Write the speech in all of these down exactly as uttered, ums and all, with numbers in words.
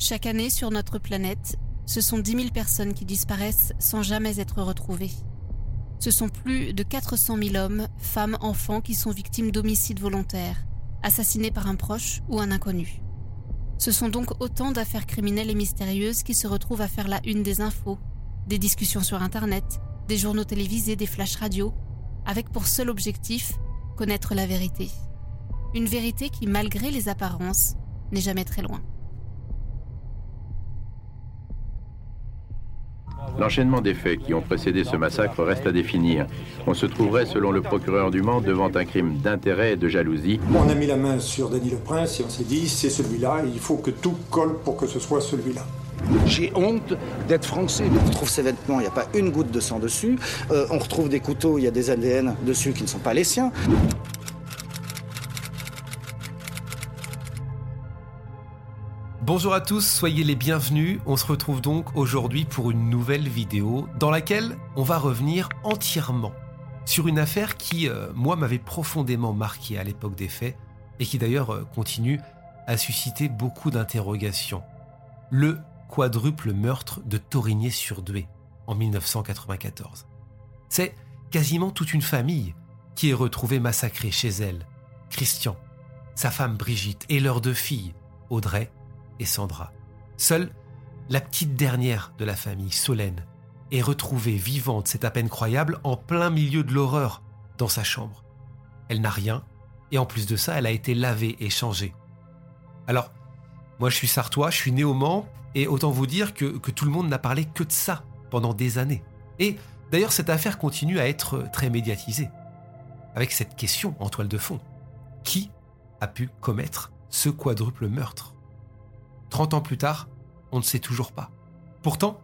Chaque année, sur notre planète, ce sont dix mille personnes qui disparaissent sans jamais être retrouvées. Ce sont plus de quatre cent mille hommes, femmes, enfants qui sont victimes d'homicides volontaires, assassinés par un proche ou un inconnu. Ce sont donc autant d'affaires criminelles et mystérieuses qui se retrouvent à faire la une des infos, des discussions sur Internet, des journaux télévisés, des flashs radio, avec pour seul objectif, connaître la vérité. Une vérité qui, malgré les apparences, n'est jamais très loin. L'enchaînement des faits qui ont précédé ce massacre reste à définir. On se trouverait, selon le procureur du Mans, devant un crime d'intérêt et de jalousie. On a mis la main sur Dany Leprince et on s'est dit, c'est celui-là, il faut que tout colle pour que ce soit celui-là. J'ai honte d'être français. On retrouve ses vêtements, il n'y a pas une goutte de sang dessus. Euh, on retrouve des couteaux, il y a des A D N dessus qui ne sont pas les siens. Bonjour à tous, soyez les bienvenus. On se retrouve donc aujourd'hui pour une nouvelle vidéo dans laquelle on va revenir entièrement sur une affaire qui, euh, moi, m'avait profondément marqué à l'époque des faits et qui d'ailleurs euh, continue à susciter beaucoup d'interrogations. Le quadruple meurtre de Thorigné-sur-Doué en dix-neuf cent quatre-vingt-quatorze. C'est quasiment toute une famille qui est retrouvée massacrée chez elle. Christian, sa femme Brigitte et leurs deux filles, Audrey et Sandra. Seule, la petite dernière de la famille, Solène, est retrouvée vivante, c'est à peine croyable, en plein milieu de l'horreur, dans sa chambre. Elle n'a rien, et en plus de ça, elle a été lavée et changée. Alors, moi je suis sartois, je suis né au Mans, et autant vous dire que, que tout le monde n'a parlé que de ça pendant des années. Et d'ailleurs, cette affaire continue à être très médiatisée, avec cette question en toile de fond. Qui a pu commettre ce quadruple meurtre ? trente ans plus tard, on ne sait toujours pas. Pourtant,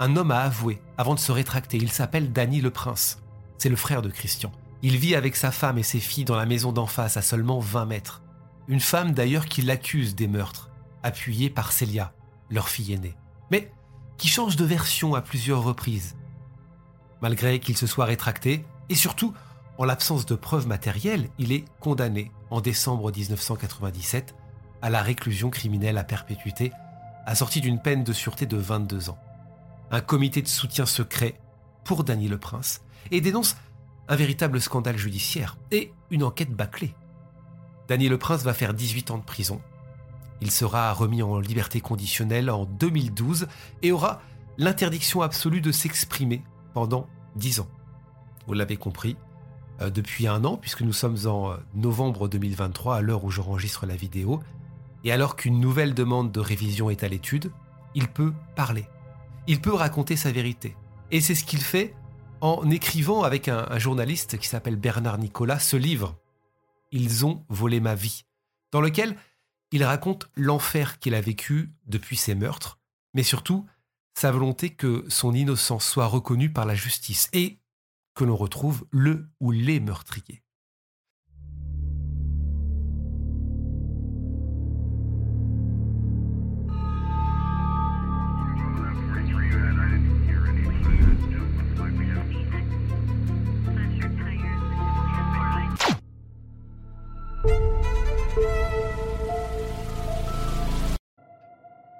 un homme a avoué avant de se rétracter. Il s'appelle Dany Leprince. C'est le frère de Christian. Il vit avec sa femme et ses filles dans la maison d'en face, à seulement vingt mètres. Une femme d'ailleurs qui l'accuse des meurtres, appuyée par Célia, leur fille aînée, mais qui change de version à plusieurs reprises. Malgré qu'il se soit rétracté, et surtout en l'absence de preuves matérielles, il est condamné en décembre dix-neuf cent quatre-vingt-dix-sept à la réclusion criminelle à perpétuité, assortie d'une peine de sûreté de vingt-deux ans. Un comité de soutien secret pour Dany Leprince et dénonce un véritable scandale judiciaire et une enquête bâclée. Dany Leprince va faire dix-huit ans de prison. Il sera remis en liberté conditionnelle en deux mille douze et aura l'interdiction absolue de s'exprimer pendant dix ans. Vous l'avez compris, euh, depuis un an, puisque nous sommes en novembre deux mille vingt-trois, à l'heure où j'enregistre la vidéo, et alors qu'une nouvelle demande de révision est à l'étude, il peut parler. Il peut raconter sa vérité. Et c'est ce qu'il fait en écrivant avec un, un journaliste qui s'appelle Bernard Nicolas ce livre « Ils ont volé ma vie », dans lequel il raconte l'enfer qu'il a vécu depuis ses meurtres, mais surtout sa volonté que son innocence soit reconnue par la justice et que l'on retrouve le ou les meurtriers.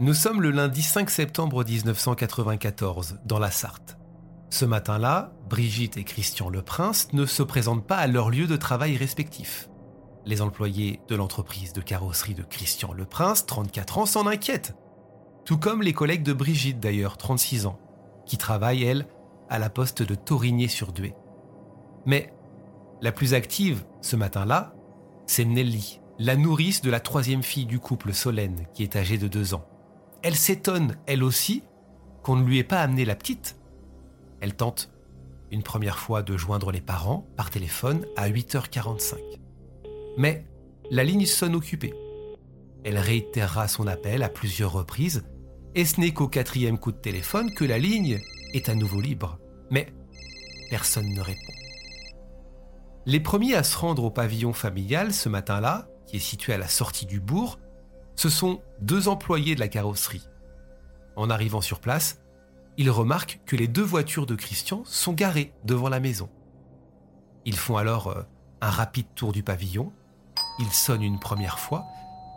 Nous sommes le lundi cinq septembre dix-neuf cent quatre-vingt-quatorze, dans la Sarthe. Ce matin-là, Brigitte et Christian Leprince ne se présentent pas à leur lieu de travail respectif. Les employés de l'entreprise de carrosserie de Christian Leprince, trente-quatre ans, s'en inquiètent. Tout comme les collègues de Brigitte d'ailleurs, trente-six ans, qui travaillent, elle, à la poste de Thorigné-sur-Doué. Mais la plus active, ce matin-là, c'est Nelly, la nourrice de la troisième fille du couple, Solène, qui est âgée de deux ans. Elle s'étonne, elle aussi, qu'on ne lui ait pas amené la petite. Elle tente une première fois de joindre les parents par téléphone à huit heures quarante-cinq. Mais la ligne sonne occupée. Elle réitérera son appel à plusieurs reprises et ce n'est qu'au quatrième coup de téléphone que la ligne est à nouveau libre. Mais personne ne répond. Les premiers à se rendre au pavillon familial ce matin-là, qui est situé à la sortie du bourg, ce sont deux employés de la carrosserie. En arrivant sur place, ils remarquent que les deux voitures de Christian sont garées devant la maison. Ils font alors un rapide tour du pavillon, ils sonnent une première fois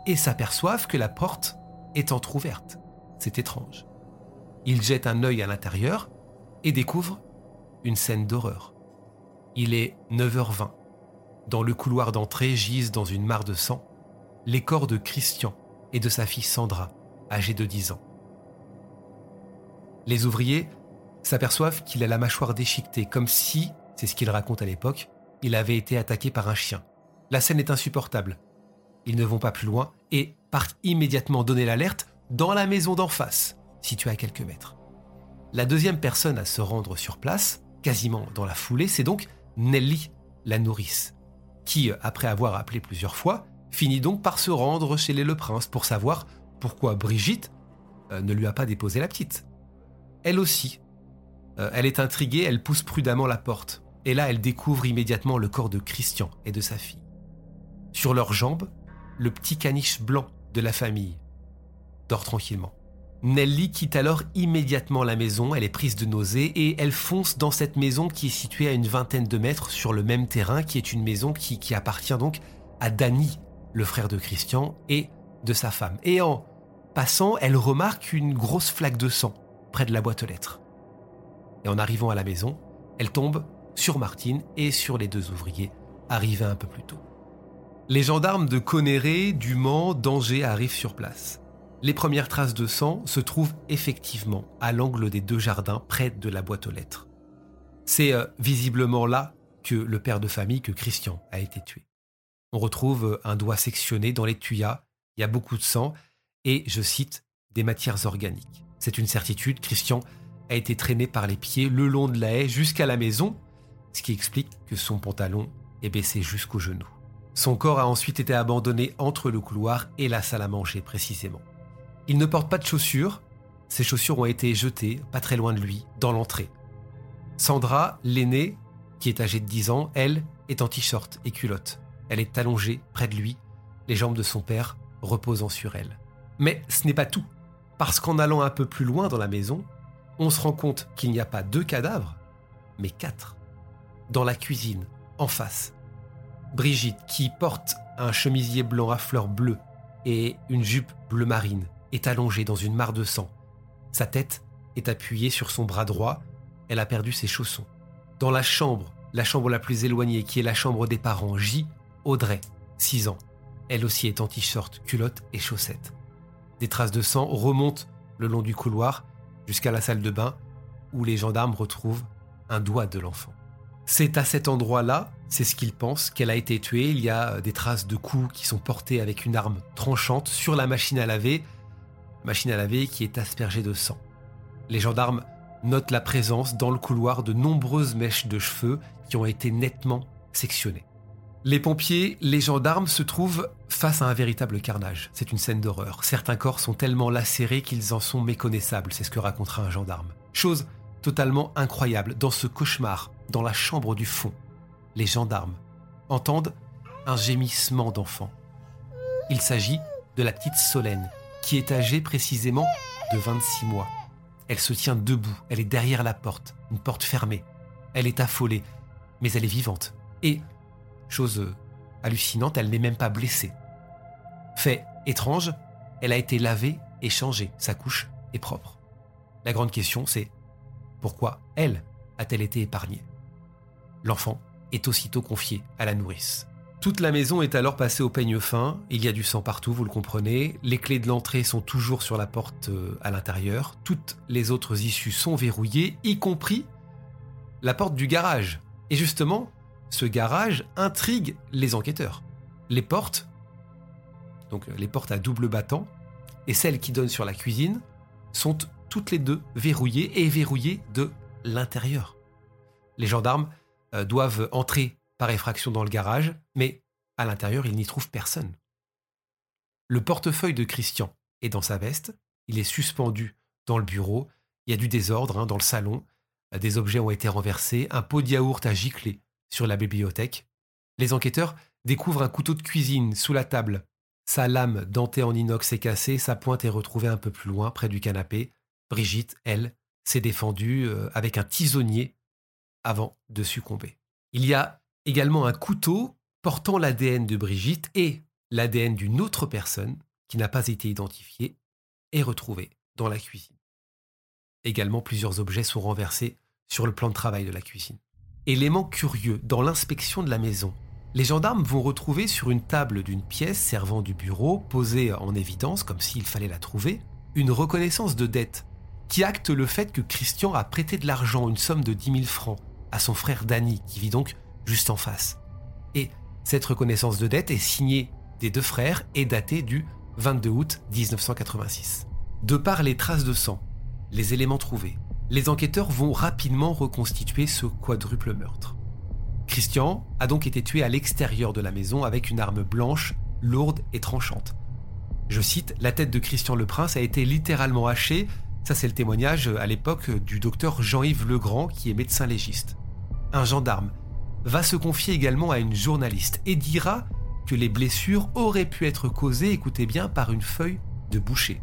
et s'aperçoivent que la porte est entr'ouverte. C'est étrange. Il jette un œil à l'intérieur et découvre une scène d'horreur. Il est neuf heures vingt. Dans le couloir d'entrée gisent dans une mare de sang les corps de Christian et de sa fille Sandra, âgée de dix ans. Les ouvriers s'aperçoivent qu'il a la mâchoire déchiquetée, comme si, c'est ce qu'il raconte à l'époque, il avait été attaqué par un chien. La scène est insupportable. Ils ne vont pas plus loin et partent immédiatement donner l'alerte dans la maison d'en face, située à quelques mètres. La deuxième personne à se rendre sur place, quasiment dans la foulée, c'est donc Nelly, la nourrice, qui, après avoir appelé plusieurs fois, finit donc par se rendre chez les Leprince pour savoir pourquoi Brigitte euh, ne lui a pas déposé la petite. Elle aussi. Euh, elle est intriguée, elle pousse prudemment la porte. Et là, elle découvre immédiatement le corps de Christian et de sa fille. Sur leurs jambes, le petit caniche blanc de la famille dort tranquillement. Nelly quitte alors immédiatement la maison, elle est prise de nausée et elle fonce dans cette maison qui est située à une vingtaine de mètres sur le même terrain, qui est une maison qui, qui appartient donc à Dany, le frère de Christian et de sa femme. Et en passant, elle remarque une grosse flaque de sang près de la boîte aux lettres. Et en arrivant à la maison, elle tombe sur Martine et sur les deux ouvriers arrivés un peu plus tôt. Les gendarmes de Connerré, du Mans, d'Angers arrivent sur place. Les premières traces de sang se trouvent effectivement à l'angle des deux jardins, près de la boîte aux lettres. C'est euh, visiblement là que le père de famille, que Christian, a été tué. On retrouve un doigt sectionné dans les tuyas, il y a beaucoup de sang, et, je cite, « des matières organiques ». C'est une certitude, Christian a été traîné par les pieds le long de la haie jusqu'à la maison, ce qui explique que son pantalon est baissé jusqu'au genou. Son corps a ensuite été abandonné entre le couloir et la salle à manger, précisément. Il ne porte pas de chaussures. Ses chaussures ont été jetées, pas très loin de lui, dans l'entrée. Sandra, l'aînée, qui est âgée de dix ans, elle, est en t-shirt et culotte. Elle est allongée près de lui, les jambes de son père reposant sur elle. Mais ce n'est pas tout, parce qu'en allant un peu plus loin dans la maison, on se rend compte qu'il n'y a pas deux cadavres, mais quatre. Dans la cuisine, en face, Brigitte, qui porte un chemisier blanc à fleurs bleues et une jupe bleu marine, est allongée dans une mare de sang. Sa tête est appuyée sur son bras droit, elle a perdu ses chaussons. Dans la chambre, la chambre la plus éloignée, qui est la chambre des parents, J. Audrey, six ans. Elle aussi est en t-shirt, culotte et chaussettes. Des traces de sang remontent le long du couloir jusqu'à la salle de bain où les gendarmes retrouvent un doigt de l'enfant. C'est à cet endroit-là, c'est ce qu'ils pensent, qu'elle a été tuée. Il y a des traces de coups qui sont portés avec une arme tranchante sur la machine à laver, machine à laver qui est aspergée de sang. Les gendarmes notent la présence dans le couloir de nombreuses mèches de cheveux qui ont été nettement sectionnées. Les pompiers, les gendarmes se trouvent face à un véritable carnage. C'est une scène d'horreur. Certains corps sont tellement lacérés qu'ils en sont méconnaissables, c'est ce que racontera un gendarme. Chose totalement incroyable, dans ce cauchemar, dans la chambre du fond, les gendarmes entendent un gémissement d'enfant. Il s'agit de la petite Solène, qui est âgée précisément de vingt-six mois. Elle se tient debout, elle est derrière la porte, une porte fermée. Elle est affolée, mais elle est vivante. Et... chose hallucinante, elle n'est même pas blessée. Fait étrange, elle a été lavée et changée. Sa couche est propre. La grande question, c'est pourquoi elle a-t-elle été épargnée ? L'enfant est aussitôt confié à la nourrice. Toute la maison est alors passée au peigne fin. Il y a du sang partout, vous le comprenez. Les clés de l'entrée sont toujours sur la porte à l'intérieur. Toutes les autres issues sont verrouillées, y compris la porte du garage. Et justement... ce garage intrigue les enquêteurs. Les portes, donc les portes à double battant, et celles qui donnent sur la cuisine, sont toutes les deux verrouillées et verrouillées de l'intérieur. Les gendarmes euh, doivent entrer par effraction dans le garage, mais à l'intérieur, ils n'y trouvent personne. Le portefeuille de Christian est dans sa veste, il est suspendu dans le bureau, il y a du désordre hein, dans le salon, des objets ont été renversés, un pot de yaourt a giclé sur la bibliothèque. Les enquêteurs découvrent un couteau de cuisine sous la table. Sa lame dentée en inox est cassée, sa pointe est retrouvée un peu plus loin, près du canapé. Brigitte, elle, s'est défendue avec un tisonnier avant de succomber. Il y a également un couteau portant l'A D N de Brigitte et l'A D N d'une autre personne qui n'a pas été identifiée est retrouvé dans la cuisine. Également, plusieurs objets sont renversés sur le plan de travail de la cuisine. Élément curieux, dans l'inspection de la maison, les gendarmes vont retrouver sur une table d'une pièce servant du bureau, posée en évidence comme s'il fallait la trouver, une reconnaissance de dette qui acte le fait que Christian a prêté de l'argent, une somme de dix mille francs, à son frère Dany, qui vit donc juste en face. Et cette reconnaissance de dette est signée des deux frères et datée du vingt-deux août mille neuf cent quatre-vingt-six. De par les traces de sang, les éléments trouvés, les enquêteurs vont rapidement reconstituer ce quadruple meurtre. Christian a donc été tué à l'extérieur de la maison avec une arme blanche, lourde et tranchante. Je cite, « La tête de Christian Leprince a été littéralement hachée », ça c'est le témoignage à l'époque du docteur Jean-Yves Legrand qui est médecin légiste. Un gendarme va se confier également à une journaliste et dira que les blessures auraient pu être causées, écoutez bien, par une feuille de boucher.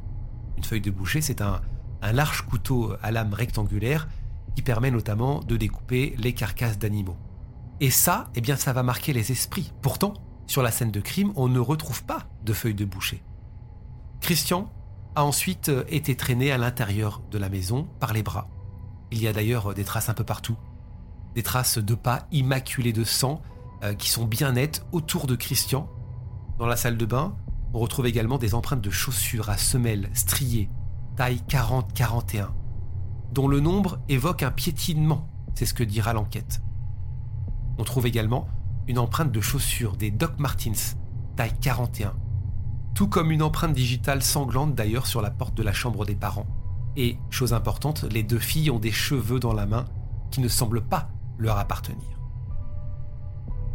Une feuille de boucher, c'est un, un large couteau à lame rectangulaire qui permet notamment de découper les carcasses d'animaux. Et ça, eh bien, ça va marquer les esprits. Pourtant, sur la scène de crime, on ne retrouve pas de feuille de boucher. Christian a ensuite été traîné à l'intérieur de la maison par les bras. Il y a d'ailleurs des traces un peu partout. Des traces de pas immaculées de sang euh, qui sont bien nettes autour de Christian. Dans la salle de bain, on retrouve également des empreintes de chaussures à semelles striées, taille quarante à quarante et un, dont le nombre évoque un piétinement, c'est ce que dira l'enquête. On trouve également une empreinte de chaussures des Doc Martens, taille quarante et un, tout comme une empreinte digitale sanglante d'ailleurs sur la porte de la chambre des parents. Et, chose importante, les deux filles ont des cheveux dans la main qui ne semblent pas leur appartenir.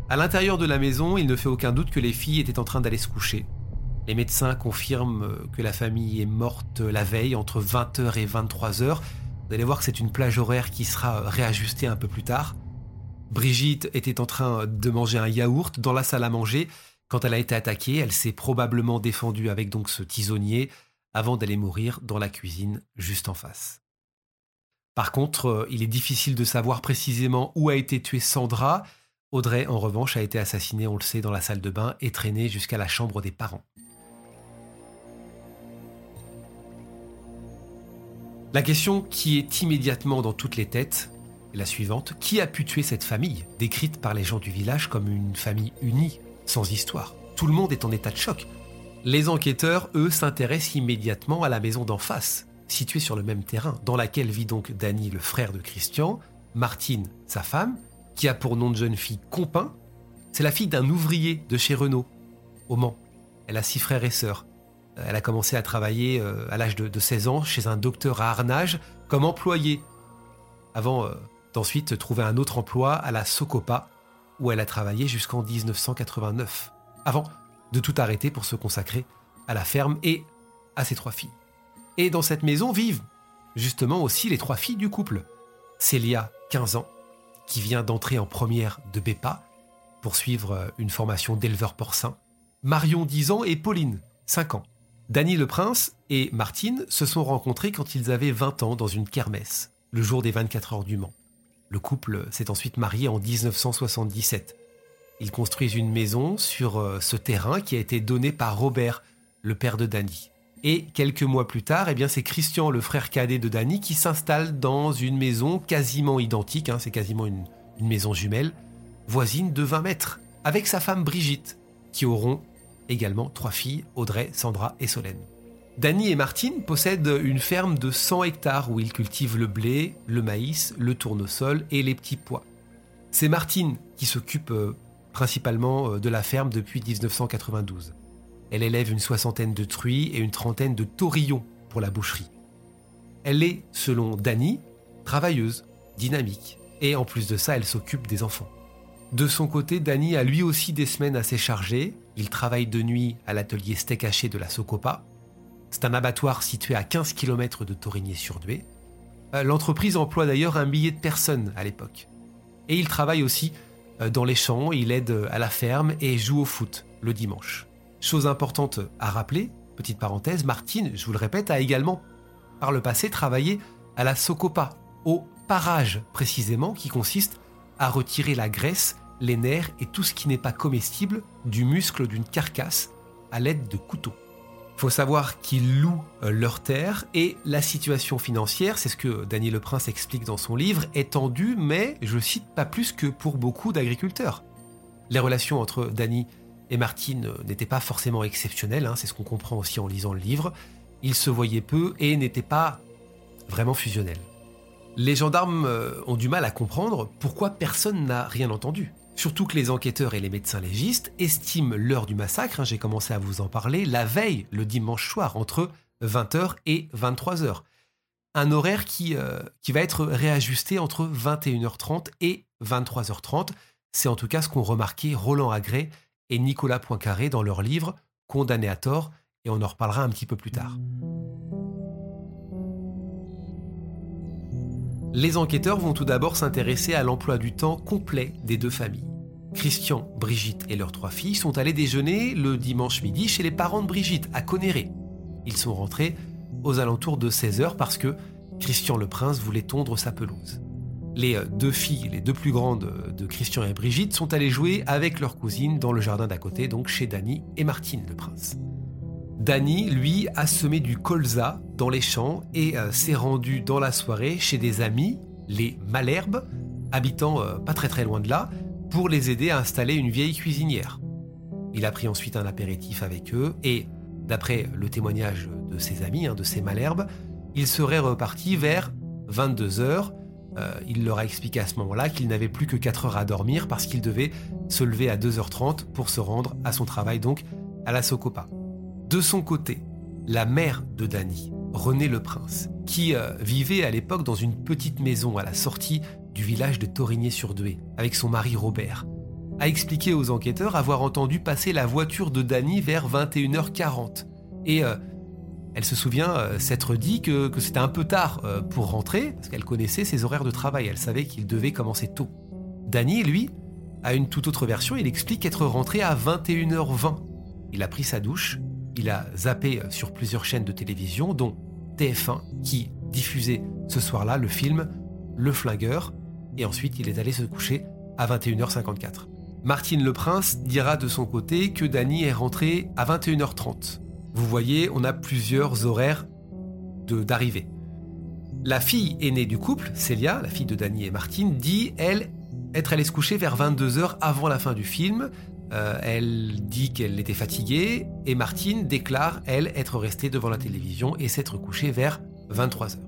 À l'intérieur de la maison, il ne fait aucun doute que les filles étaient en train d'aller se coucher. Les médecins confirment que la famille est morte la veille entre vingt heures et vingt-trois heures. Vous allez voir que c'est une plage horaire qui sera réajustée un peu plus tard. Brigitte était en train de manger un yaourt dans la salle à manger. Quand elle a été attaquée, elle s'est probablement défendue avec donc ce tisonnier avant d'aller mourir dans la cuisine juste en face. Par contre, il est difficile de savoir précisément où a été tuée Sandra. Audrey, en revanche, a été assassinée, on le sait, dans la salle de bain et traînée jusqu'à la chambre des parents. La question qui est immédiatement dans toutes les têtes est la suivante. Qui a pu tuer cette famille, décrite par les gens du village comme une famille unie, sans histoire? Tout le monde est en état de choc. Les enquêteurs, eux, s'intéressent immédiatement à la maison d'en face, située sur le même terrain, dans laquelle vit donc Dany, le frère de Christian, Martine, sa femme, qui a pour nom de jeune fille Compin. C'est la fille d'un ouvrier de chez Renault, au Mans. Elle a six frères et sœurs. Elle a commencé à travailler euh, à l'âge de, de seize ans chez un docteur à Arnage comme employée, avant euh, d'ensuite trouver un autre emploi à la Socopa, où elle a travaillé jusqu'en dix-neuf cent quatre-vingt-neuf, avant de tout arrêter pour se consacrer à la ferme et à ses trois filles. Et dans cette maison vivent justement aussi les trois filles du couple. Célia, quinze ans, qui vient d'entrer en première de B E P A pour suivre une formation d'éleveur porcin. Marion, dix ans, et Pauline, cinq ans. Dany Leprince et Martine se sont rencontrés quand ils avaient vingt ans dans une kermesse, le jour des vingt-quatre heures du Mans. Le couple s'est ensuite marié en dix-neuf cent soixante-dix-sept. Ils construisent une maison sur ce terrain qui a été donné par Robert, le père de Dany. Et quelques mois plus tard, eh bien, c'est Christian, le frère cadet de Dany, qui s'installe dans une maison quasiment identique, hein, c'est quasiment une, une maison jumelle, voisine de vingt mètres, avec sa femme Brigitte, qui auront également trois filles, Audrey, Sandra et Solène. Dany et Martine possèdent une ferme de cent hectares où ils cultivent le blé, le maïs, le tournesol et les petits pois. C'est Martine qui s'occupe principalement de la ferme depuis dix-neuf cent quatre-vingt-douze. Elle élève une soixantaine de truies et une trentaine de taurillons pour la boucherie. Elle est, selon Dany, travailleuse, dynamique, et en plus de ça, elle s'occupe des enfants. De son côté, Dany a lui aussi des semaines assez chargées. Il travaille de nuit à l'atelier steak haché de la Socopa. C'est un abattoir situé à quinze kilomètres de Thorigné-sur-Doué. L'entreprise emploie d'ailleurs un millier de personnes à l'époque. Et il travaille aussi dans les champs, il aide à la ferme et joue au foot le dimanche. Chose importante à rappeler, petite parenthèse, Martine, je vous le répète, a également par le passé travaillé à la Socopa, au parage précisément, qui consiste à retirer la graisse, les nerfs et tout ce qui n'est pas comestible du muscle d'une carcasse à l'aide de couteaux. faut savoir qu'ils louent leurs terres et la situation financière, c'est ce que Dany Leprince explique dans son livre, est tendue, mais, je cite, pas plus que pour beaucoup d'agriculteurs. Les relations entre Dany et Martine n'étaient pas forcément exceptionnelles, hein, c'est ce qu'on comprend aussi en lisant le livre. Ils se voyaient peu et n'étaient pas vraiment fusionnels. Les gendarmes ont du mal à comprendre pourquoi personne n'a rien entendu. Surtout que les enquêteurs et les médecins légistes estiment l'heure du massacre, hein, j'ai commencé à vous en parler, la veille, le dimanche soir, entre vingt heures et vingt-trois heures. Un horaire qui, euh, qui va être réajusté entre vingt et une heures trente et vingt-trois heures trente. C'est en tout cas ce qu'ont remarqué Roland Agret et Nicolas Poincaré dans leur livre « Condamné à tort » et on en reparlera un petit peu plus tard. Les enquêteurs vont tout d'abord s'intéresser à l'emploi du temps complet des deux familles. Christian, Brigitte et leurs trois filles sont allés déjeuner le dimanche midi chez les parents de Brigitte, à Connerré. Ils sont rentrés aux alentours de seize heures parce que Christian Leprince voulait tondre sa pelouse. Les deux filles, les deux plus grandes de Christian et Brigitte, sont allées jouer avec leur cousine dans le jardin d'à côté, donc chez Dany et Martine Leprince. Dany, lui, a semé du colza dans les champs et euh, s'est rendu dans la soirée chez des amis, les Malherbes, habitant euh, pas très très loin de là, pour les aider à installer une vieille cuisinière. Il a pris ensuite un apéritif avec eux et, d'après le témoignage de ses amis, hein, de ces Malherbes, il serait reparti vers vingt-deux heures. Euh, il leur a expliqué à ce moment-là qu'il n'avait plus que quatre heures à dormir parce qu'il devait se lever à deux heures trente pour se rendre à son travail, donc à la Socopa. De son côté, la mère de Dany, Renée Leprince, qui euh, vivait à l'époque dans une petite maison à la sortie du village de Thorigné-sur-Doué, avec son mari Robert, a expliqué aux enquêteurs avoir entendu passer la voiture de Dany vers vingt et une heures quarante. Et euh, elle se souvient euh, s'être dit que, que c'était un peu tard euh, pour rentrer, parce qu'elle connaissait ses horaires de travail, elle savait qu'il devait commencer tôt. Dany, lui, a une toute autre version, il explique être rentré à vingt et une heures vingt. Il a pris sa douche. Il a zappé sur plusieurs chaînes de télévision, dont T F un, qui diffusait ce soir-là le film Le Flingueur, et ensuite il est allé se coucher à vingt et une heures cinquante-quatre. Martine Leprince dira de son côté que Dany est rentré à vingt et une heures trente. Vous voyez, on a plusieurs horaires de, d'arrivée. La fille aînée du couple, Célia, la fille de Dany et Martine, dit, elle, être allée se coucher vers vingt-deux heures avant la fin du film. Euh, elle dit qu'elle était fatiguée et Martine déclare, elle, être restée devant la télévision et s'être couchée vers vingt-trois heures.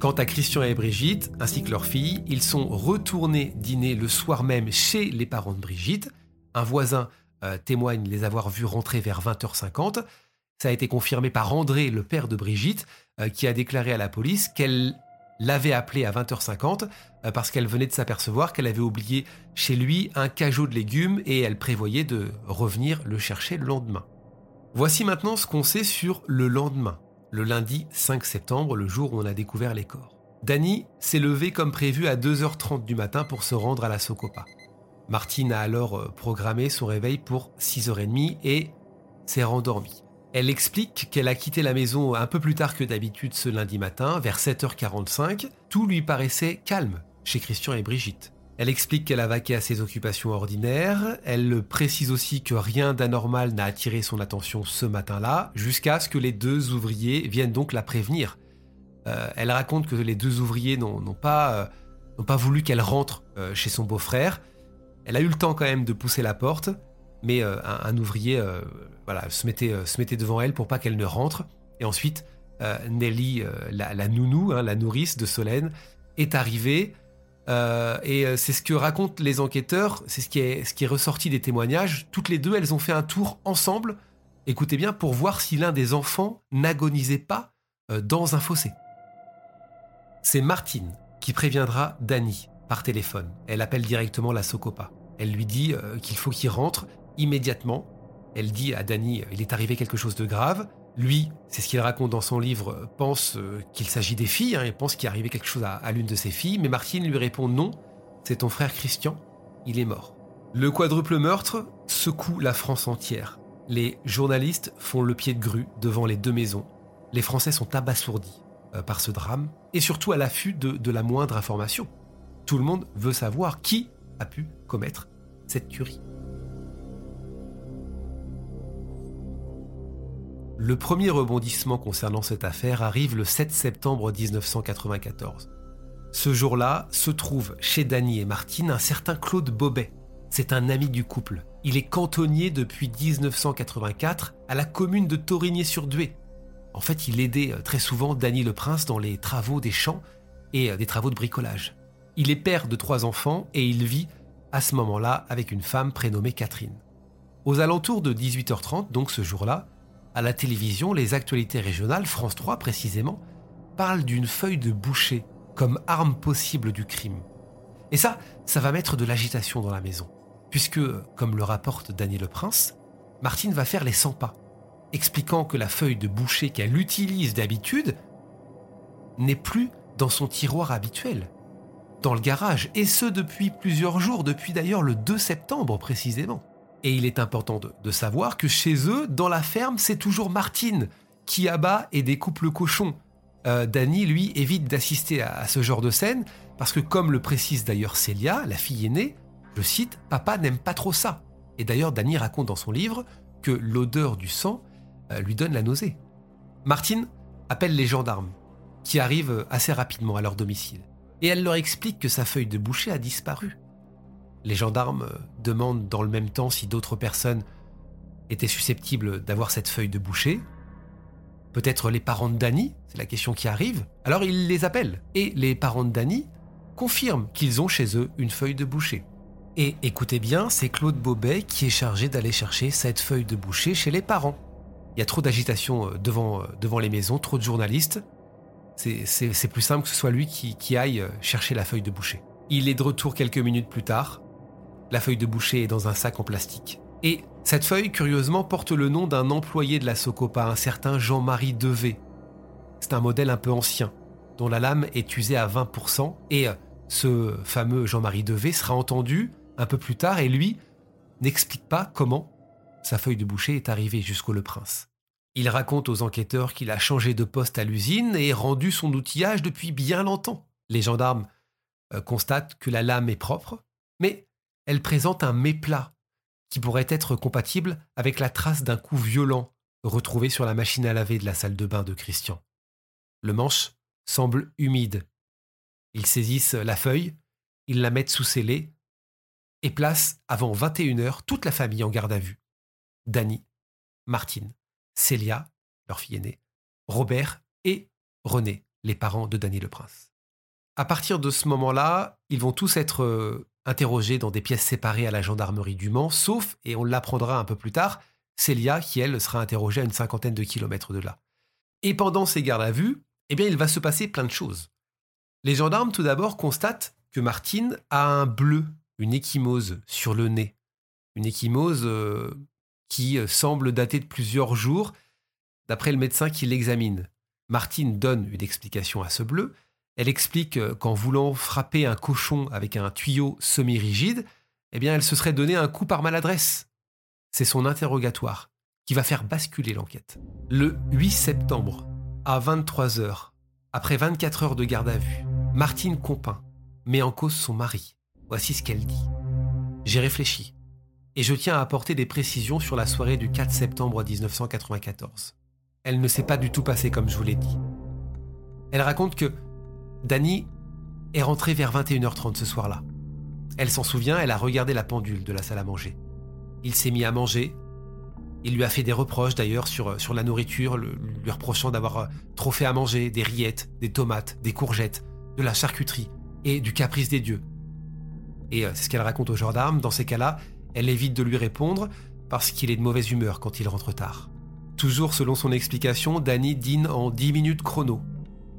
Quant à Christian et Brigitte, ainsi que leur fille, ils sont retournés dîner le soir même chez les parents de Brigitte. Un voisin euh, témoigne les avoir vus rentrer vers vingt heures cinquante. Ça a été confirmé par André, le père de Brigitte, euh, qui a déclaré à la police qu'elle l'avait appelée à vingt heures cinquante euh, parce qu'elle venait de s'apercevoir qu'elle avait oublié chez lui un cajot de légumes et elle prévoyait de revenir le chercher le lendemain. Voici maintenant ce qu'on sait sur le lendemain, le lundi cinq septembre, le jour où on a découvert les corps. Dany s'est levé comme prévu à deux heures trente du matin pour se rendre à la Socopa. Martine a alors programmé son réveil pour six heures trente et s'est rendormie. Elle explique qu'elle a quitté la maison un peu plus tard que d'habitude ce lundi matin, vers sept heures quarante-cinq. Tout lui paraissait calme chez Christian et Brigitte. Elle explique qu'elle a vaqué à ses occupations ordinaires. Elle précise aussi que rien d'anormal n'a attiré son attention ce matin-là, jusqu'à ce que les deux ouvriers viennent donc la prévenir. Euh, elle raconte que les deux ouvriers n'ont, n'ont pas, euh, n'ont pas voulu qu'elle rentre euh, chez son beau-frère. Elle a eu le temps quand même de pousser la porte, mais euh, un, un ouvrier... Euh, Voilà, se mettait, euh, se mettait devant elle pour pas qu'elle ne rentre. Et ensuite, euh, Nelly, euh, la, la nounou, hein, la nourrice de Solène, est arrivée. Euh, et c'est ce que racontent les enquêteurs, c'est ce qui est, ce qui est ressorti des témoignages. Toutes les deux, elles ont fait un tour ensemble, écoutez bien, pour voir si l'un des enfants n'agonisait pas euh, dans un fossé. C'est Martine qui préviendra Dany par téléphone. Elle appelle directement la Socopa. Elle lui dit euh, qu'il faut qu'il rentre immédiatement. Elle dit à Dany « il est arrivé quelque chose de grave ». Lui, c'est ce qu'il raconte dans son livre, pense euh, qu'il s'agit des filles, hein, il pense qu'il est arrivé quelque chose à, à l'une de ses filles, mais Martine lui répond « non, c'est ton frère Christian, il est mort ». Le quadruple meurtre secoue la France entière. Les journalistes font le pied de grue devant les deux maisons. Les Français sont abasourdis euh, par ce drame, et surtout à l'affût de, de la moindre information. Tout le monde veut savoir qui a pu commettre cette tuerie. Le premier rebondissement concernant cette affaire arrive le sept septembre mille neuf cent quatre-vingt-quatorze. Ce jour-là se trouve chez Dany et Martine un certain Claude Bobet. C'est un ami du couple. Il est cantonnier depuis mille neuf cent quatre-vingt-quatre à la commune de Thorigné-sur-Doué. En fait, il aidait très souvent Dany Leprince dans les travaux des champs et des travaux de bricolage. Il est père de trois enfants et il vit à ce moment-là avec une femme prénommée Catherine. Aux alentours de dix-huit heures trente, donc ce jour-là, à la télévision, les actualités régionales, France trois précisément, parlent d'une feuille de boucher comme arme possible du crime. Et ça, ça va mettre de l'agitation dans la maison, puisque, comme le rapporte Dany Leprince, Martine va faire les cent pas, expliquant que la feuille de boucher qu'elle utilise d'habitude n'est plus dans son tiroir habituel, dans le garage, et ce depuis plusieurs jours, depuis d'ailleurs le deux septembre précisément. Et il est important de, de savoir que chez eux, dans la ferme, c'est toujours Martine qui abat et découpe le cochon. Euh, Dany, lui, évite d'assister à, à ce genre de scène parce que, comme le précise d'ailleurs Célia, la fille aînée, je cite, « Papa n'aime pas trop ça ». Et d'ailleurs, Dany raconte dans son livre que l'odeur du sang euh, lui donne la nausée. Martine appelle les gendarmes, qui arrivent assez rapidement à leur domicile. Et elle leur explique que sa feuille de boucher a disparu. Les gendarmes demandent dans le même temps si d'autres personnes étaient susceptibles d'avoir cette feuille de boucher. Peut-être les parents de Dany, c'est la question qui arrive. Alors ils les appellent et les parents de Dany confirment qu'ils ont chez eux une feuille de boucher. Et écoutez bien, c'est Claude Bobet qui est chargé d'aller chercher cette feuille de boucher chez les parents. Il y a trop d'agitation devant, devant les maisons, trop de journalistes. C'est, c'est, c'est plus simple que ce soit lui qui, qui aille chercher la feuille de boucher. Il est de retour quelques minutes plus tard. La feuille de boucher est dans un sac en plastique. Et cette feuille, curieusement, porte le nom d'un employé de la Socopa, un certain Jean-Marie Devet. C'est un modèle un peu ancien, dont la lame est usée à vingt pour cent. Et ce fameux Jean-Marie Devet sera entendu un peu plus tard et lui n'explique pas comment sa feuille de boucher est arrivée jusqu'au Leprince. Il raconte aux enquêteurs qu'il a changé de poste à l'usine et rendu son outillage depuis bien longtemps. Les gendarmes constate que la lame est propre, mais elle présente un méplat qui pourrait être compatible avec la trace d'un coup violent retrouvé sur la machine à laver de la salle de bain de Christian. Le manche semble humide. Ils saisissent la feuille, ils la mettent sous scellé et placent avant vingt et une heures toute la famille en garde à vue. Dany, Martine, Célia, leur fille aînée, Robert et Renée, les parents de Dany Leprince. À partir de ce moment-là, ils vont tous être euh, interrogés dans des pièces séparées à la gendarmerie du Mans, sauf, et on l'apprendra un peu plus tard, Célia, qui elle sera interrogée à une cinquantaine de kilomètres de là. Et pendant ces gardes à vue, eh bien, il va se passer plein de choses. Les gendarmes, tout d'abord, constatent que Martine a un bleu, une échymose sur le nez. Une échymose euh, qui semble dater de plusieurs jours, d'après le médecin qui l'examine. Martine donne une explication à ce bleu. Elle explique qu'en voulant frapper un cochon avec un tuyau semi-rigide, eh bien, elle se serait donné un coup par maladresse. C'est son interrogatoire qui va faire basculer l'enquête. Le huit septembre, à vingt-trois heures, après vingt-quatre heures de garde à vue, Martine Compin met en cause son mari. Voici ce qu'elle dit. « J'ai réfléchi et je tiens à apporter des précisions sur la soirée du quatre septembre mille neuf cent quatre-vingt-quatorze. Elle ne s'est pas du tout passée comme je vous l'ai dit. Elle raconte que Dany est rentrée vers vingt et une heures trente ce soir-là. Elle s'en souvient, elle a regardé la pendule de la salle à manger. Il s'est mis à manger. Il lui a fait des reproches d'ailleurs sur, sur la nourriture, le, lui reprochant d'avoir trop fait à manger, des rillettes, des tomates, des courgettes, de la charcuterie et du caprice des dieux. Et c'est ce qu'elle raconte aux gendarmes. Dans ces cas-là, elle évite de lui répondre parce qu'il est de mauvaise humeur quand il rentre tard. Toujours selon son explication, Dany dîne en dix minutes chrono.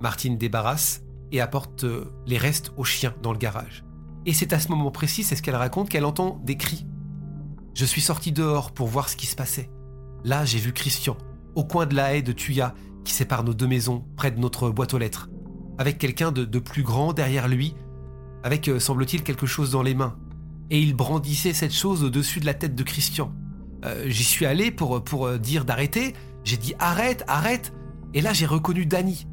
Martine débarrasse et apporte les restes aux chiens dans le garage. Et c'est à ce moment précis, c'est ce qu'elle raconte, qu'elle entend des cris. « Je suis sortie dehors pour voir ce qui se passait. Là, j'ai vu Christian, au coin de la haie de Thuya, qui sépare nos deux maisons, près de notre boîte aux lettres, avec quelqu'un de, de plus grand derrière lui, avec, semble-t-il, quelque chose dans les mains. Et il brandissait cette chose au-dessus de la tête de Christian. Euh, j'y suis allée pour, pour dire d'arrêter, j'ai dit « arrête, arrête !» Et là, j'ai reconnu Dany. »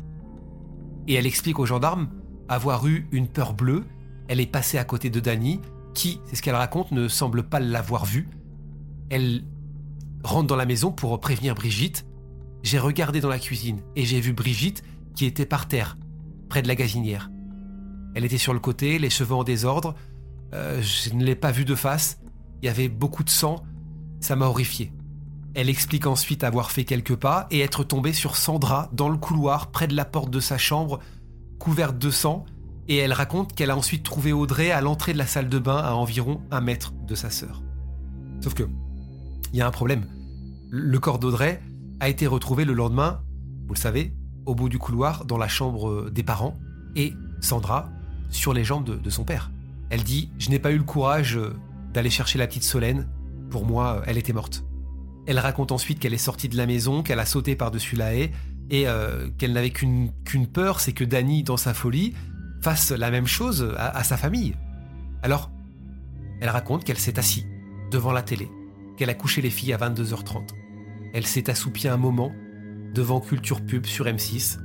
Et elle explique aux gendarmes avoir eu une peur bleue. Elle est passée à côté de Dany, qui, c'est ce qu'elle raconte, ne semble pas l'avoir vue. Elle rentre dans la maison pour prévenir Brigitte. « j'ai regardé dans la cuisine et j'ai vu Brigitte qui était par terre, près de la gazinière. Elle était sur le côté, les cheveux en désordre. Euh, je ne l'ai pas vue de face. Il y avait beaucoup de sang. Ça m'a horrifié. Elle explique ensuite avoir fait quelques pas et être tombée sur Sandra dans le couloir près de la porte de sa chambre, couverte de sang. Et elle raconte qu'elle a ensuite trouvé Audrey à l'entrée de la salle de bain à environ un mètre de sa sœur. Sauf que, il y a un problème. Le corps d'Audrey a été retrouvé le lendemain, vous le savez, au bout du couloir, dans la chambre des parents, et Sandra sur les jambes de, de son père. Elle dit « Je n'ai pas eu le courage d'aller chercher la petite Solène. Pour moi, elle était morte. » Elle raconte ensuite qu'elle est sortie de la maison, qu'elle a sauté par-dessus la haie, et euh, qu'elle n'avait qu'une, qu'une peur, c'est que Dany, dans sa folie, fasse la même chose à, à sa famille. Alors, elle raconte qu'elle s'est assise devant la télé, qu'elle a couché les filles à vingt-deux heures trente. Elle s'est assoupie un moment devant Culture Pub sur M six.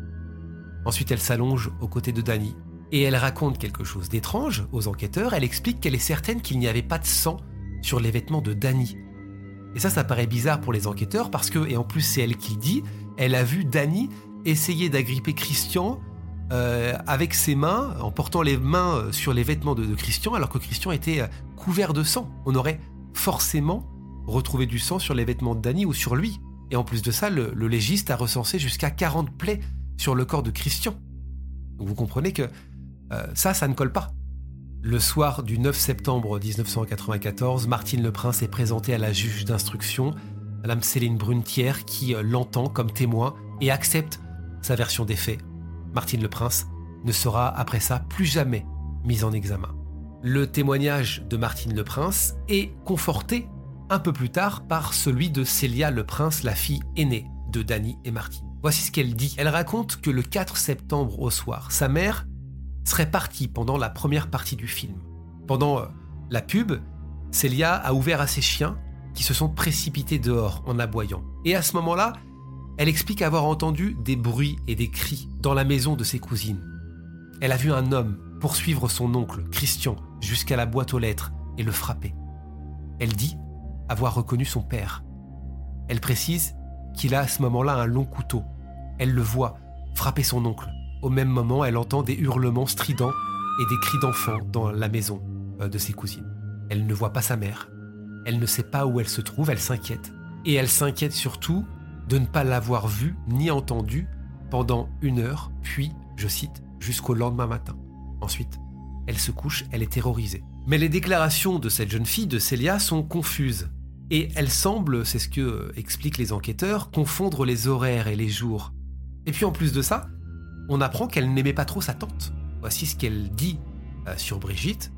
Ensuite, elle s'allonge aux côtés de Dany et elle raconte quelque chose d'étrange aux enquêteurs. Elle explique qu'elle est certaine qu'il n'y avait pas de sang sur les vêtements de Dany. Et ça, ça paraît bizarre pour les enquêteurs parce que, et en plus c'est elle qui dit, elle a vu Dany essayer d'agripper Christian euh, avec ses mains, en portant les mains sur les vêtements de, de Christian alors que Christian était couvert de sang. On aurait forcément retrouvé du sang sur les vêtements de Dany ou sur lui. Et en plus de ça, le, le légiste a recensé jusqu'à quarante plaies sur le corps de Christian. Donc vous comprenez que euh, ça, ça ne colle pas. Le soir du neuf septembre dix-neuf cent quatre-vingt-quatorze, Martine Leprince est présentée à la juge d'instruction, Madame Céline Brunetière, qui l'entend comme témoin et accepte sa version des faits. Martine Leprince ne sera après ça plus jamais mise en examen. Le témoignage de Martine Leprince est conforté un peu plus tard par celui de Célia Leprince, la fille aînée de Dany et Martine. Voici ce qu'elle dit. Elle raconte que le quatre septembre au soir, sa mère serait partie pendant la première partie du film. Pendant la pub, Célia a ouvert à ses chiens qui se sont précipités dehors en aboyant. Et à ce moment-là, elle explique avoir entendu des bruits et des cris dans la maison de ses cousines. Elle a vu un homme poursuivre son oncle, Christian, jusqu'à la boîte aux lettres et le frapper. Elle dit avoir reconnu son père. Elle précise qu'il a à ce moment-là un long couteau. Elle le voit frapper son oncle. Au même moment, elle entend des hurlements stridents et des cris d'enfants dans la maison de ses cousines. Elle ne voit pas sa mère. Elle ne sait pas où elle se trouve, elle s'inquiète. Et elle s'inquiète surtout de ne pas l'avoir vue ni entendue pendant une heure, puis, je cite, jusqu'au lendemain matin. Ensuite, elle se couche, elle est terrorisée. Mais les déclarations de cette jeune fille, de Célia, sont confuses. Et elle semble, c'est ce que expliquent les enquêteurs, confondre les horaires et les jours. Et puis en plus de ça, on apprend qu'elle n'aimait pas trop sa tante. Voici ce qu'elle dit sur Brigitte.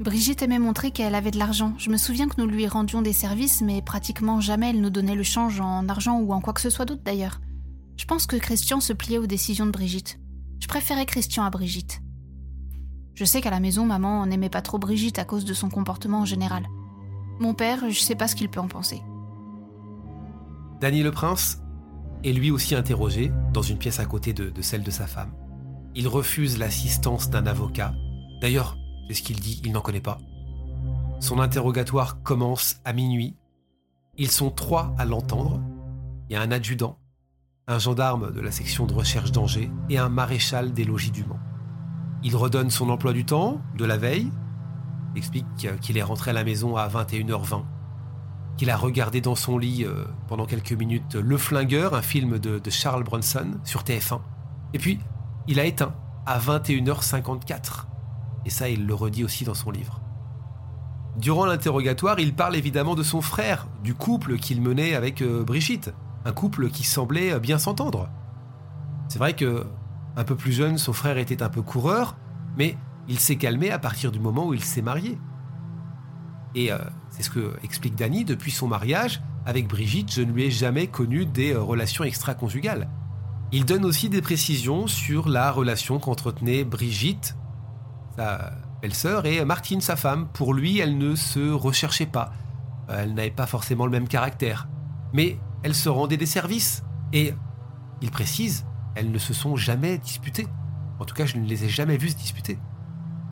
Brigitte aimait montrer qu'elle avait de l'argent. Je me souviens que nous lui rendions des services, mais pratiquement jamais elle nous donnait le change en argent ou en quoi que ce soit d'autre d'ailleurs. Je pense que Christian se pliait aux décisions de Brigitte. Je préférais Christian à Brigitte. Je sais qu'à la maison, maman n'aimait pas trop Brigitte à cause de son comportement en général. Mon père, je sais pas ce qu'il peut en penser. Dany Leprince est lui aussi interrogé dans une pièce à côté de, de celle de sa femme. Il refuse l'assistance d'un avocat. D'ailleurs, c'est ce qu'il dit, il n'en connaît pas. Son interrogatoire commence à minuit. Ils sont trois à l'entendre. Il y a un adjudant, un gendarme de la section de recherche d'Angers et un maréchal des logis du Mans. Il redonne son emploi du temps de la veille, explique qu'il est rentré à la maison à vingt et une heures vingt, qu'il a regardé dans son lit euh, pendant quelques minutes Le Flingueur, un film de, de Charles Bronson sur T F un, et puis il a éteint à vingt et une heures cinquante-quatre. Et ça, il le redit aussi dans son livre. Durant l'interrogatoire, il parle évidemment de son frère, du couple qu'il menait avec euh, Brigitte, un couple qui semblait bien s'entendre. C'est vrai que, un peu plus jeune, son frère était un peu coureur, mais il s'est calmé à partir du moment où il s'est marié. Et euh, c'est ce que explique Dany. Depuis son mariage avec Brigitte, je ne lui ai jamais connu des euh, relations extra-conjugales. Il donne aussi des précisions sur la relation qu'entretenait Brigitte, sa belle-sœur, et Martine, sa femme. Pour lui, elle ne se recherchait pas. Elle n'avait pas forcément le même caractère. Mais elle se rendait des services. Et il précise, elles ne se sont jamais disputées. En tout cas, je ne les ai jamais vues se disputer.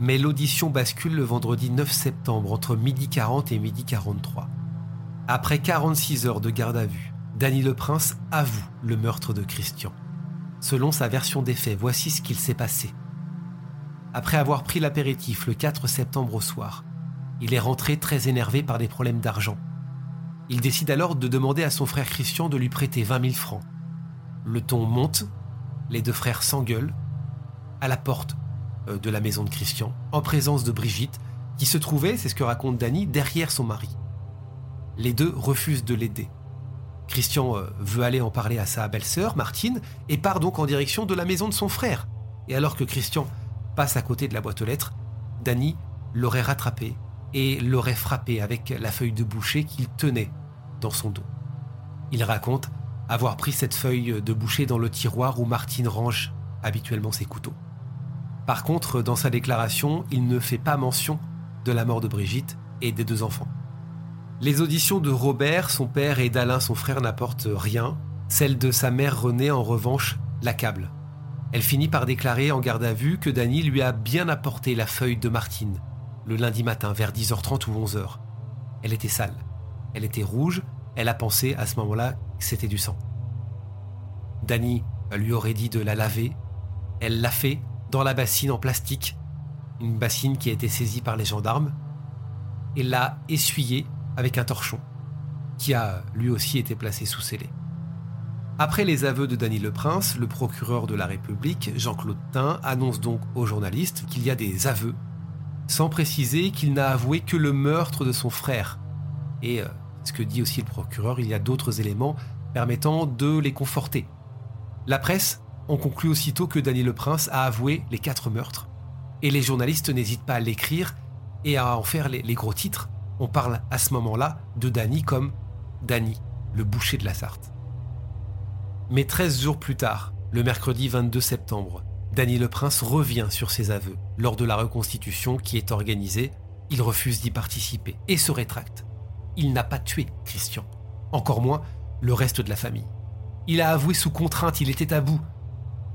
Mais l'audition bascule le vendredi neuf septembre entre midi quarante et midi quarante-trois. Après quarante-six heures de garde à vue, Dany Leprince avoue le meurtre de Christian. Selon sa version des faits, voici ce qu'il s'est passé. Après avoir pris l'apéritif le quatre septembre au soir, il est rentré très énervé par des problèmes d'argent. Il décide alors de demander à son frère Christian de lui prêter vingt mille francs. Le ton monte, les deux frères s'engueulent à la porte de la maison de Christian, en présence de Brigitte, qui se trouvait, c'est ce que raconte Dany, derrière son mari. Les deux refusent de l'aider. Christian veut aller en parler à sa belle-sœur, Martine, et part donc en direction de la maison de son frère. Et alors que Christian passe à côté de la boîte aux lettres, Dany l'aurait rattrapé et l'aurait frappé avec la feuille de boucher qu'il tenait dans son dos. Il raconte avoir pris cette feuille de boucher dans le tiroir où Martine range habituellement ses couteaux. Par contre, dans sa déclaration, il ne fait pas mention de la mort de Brigitte et des deux enfants. Les auditions de Robert, son père, et d'Alain, son frère, n'apportent rien. Celle de sa mère Renée, en revanche, l'accable. Elle finit par déclarer en garde à vue que Dany lui a bien apporté la feuille de Martine, le lundi matin, vers dix heures trente ou onze heures. Elle était sale, elle était rouge, elle a pensé à ce moment-là que c'était du sang. Dany lui aurait dit de la laver, elle l'a fait dans la bassine en plastique, une bassine qui a été saisie par les gendarmes, et l'a essuyée avec un torchon, qui a lui aussi été placé sous scellé. Après les aveux de Dany Leprince, le procureur de la République, Jean-Claude Tin, annonce donc aux journalistes qu'il y a des aveux, sans préciser qu'il n'a avoué que le meurtre de son frère. Et euh, ce que dit aussi le procureur, il y a d'autres éléments permettant de les conforter. La presse en conclut aussitôt que Dany Leprince a avoué les quatre meurtres, et les journalistes n'hésitent pas à l'écrire et à en faire les, les gros titres. On parle à ce moment-là de Dany comme Dany, le boucher de la Sarthe. Mais treize jours plus tard, le mercredi vingt-deux septembre, Dany Leprince revient sur ses aveux. Lors de la reconstitution qui est organisée, il refuse d'y participer et se rétracte. Il n'a pas tué Christian, encore moins le reste de la famille. Il a avoué sous contrainte, il était à bout.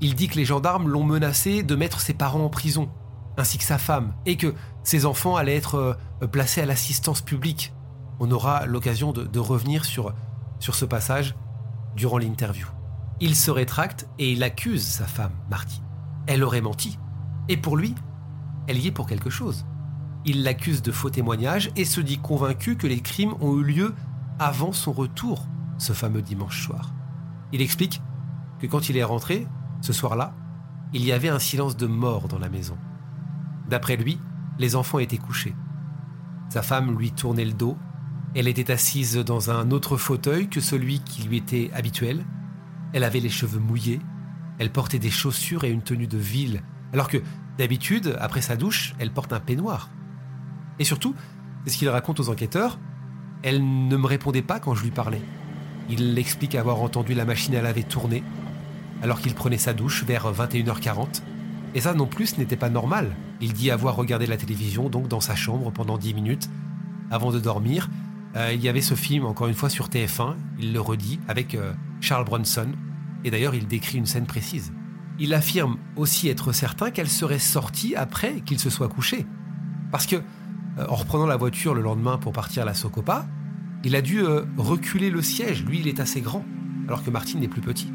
Il dit que les gendarmes l'ont menacé de mettre ses parents en prison, ainsi que sa femme, et que ses enfants allaient être euh, placés à l'assistance publique. On aura l'occasion de, de revenir sur, sur ce passage durant l'interview. Il se rétracte et il accuse sa femme, Martine. Elle aurait menti. Et pour lui, elle y est pour quelque chose. Il l'accuse de faux témoignages et se dit convaincu que les crimes ont eu lieu avant son retour, ce fameux dimanche soir. Il explique que quand il est rentré, ce soir-là, il y avait un silence de mort dans la maison. D'après lui, les enfants étaient couchés. Sa femme lui tournait le dos. Elle était assise dans un autre fauteuil que celui qui lui était habituel. Elle avait les cheveux mouillés. Elle portait des chaussures et une tenue de ville, alors que, d'habitude, après sa douche, elle porte un peignoir. Et surtout, c'est ce qu'il raconte aux enquêteurs, elle ne me répondait pas quand je lui parlais. Il explique avoir entendu la machine à laver tourner, alors qu'il prenait sa douche vers vingt et une heures quarante. Et ça non plus, ce n'était pas normal. Il dit avoir regardé la télévision donc dans sa chambre pendant dix minutes avant de dormir. Euh, il y avait ce film, encore une fois, sur T F un, il le redit, avec euh, Charles Bronson. Et d'ailleurs, il décrit une scène précise. Il affirme aussi être certain qu'elle serait sortie après qu'il se soit couché. Parce que, euh, en reprenant la voiture le lendemain pour partir à la Socopa, il a dû euh, reculer le siège. Lui, il est assez grand, alors que Martine est plus petit.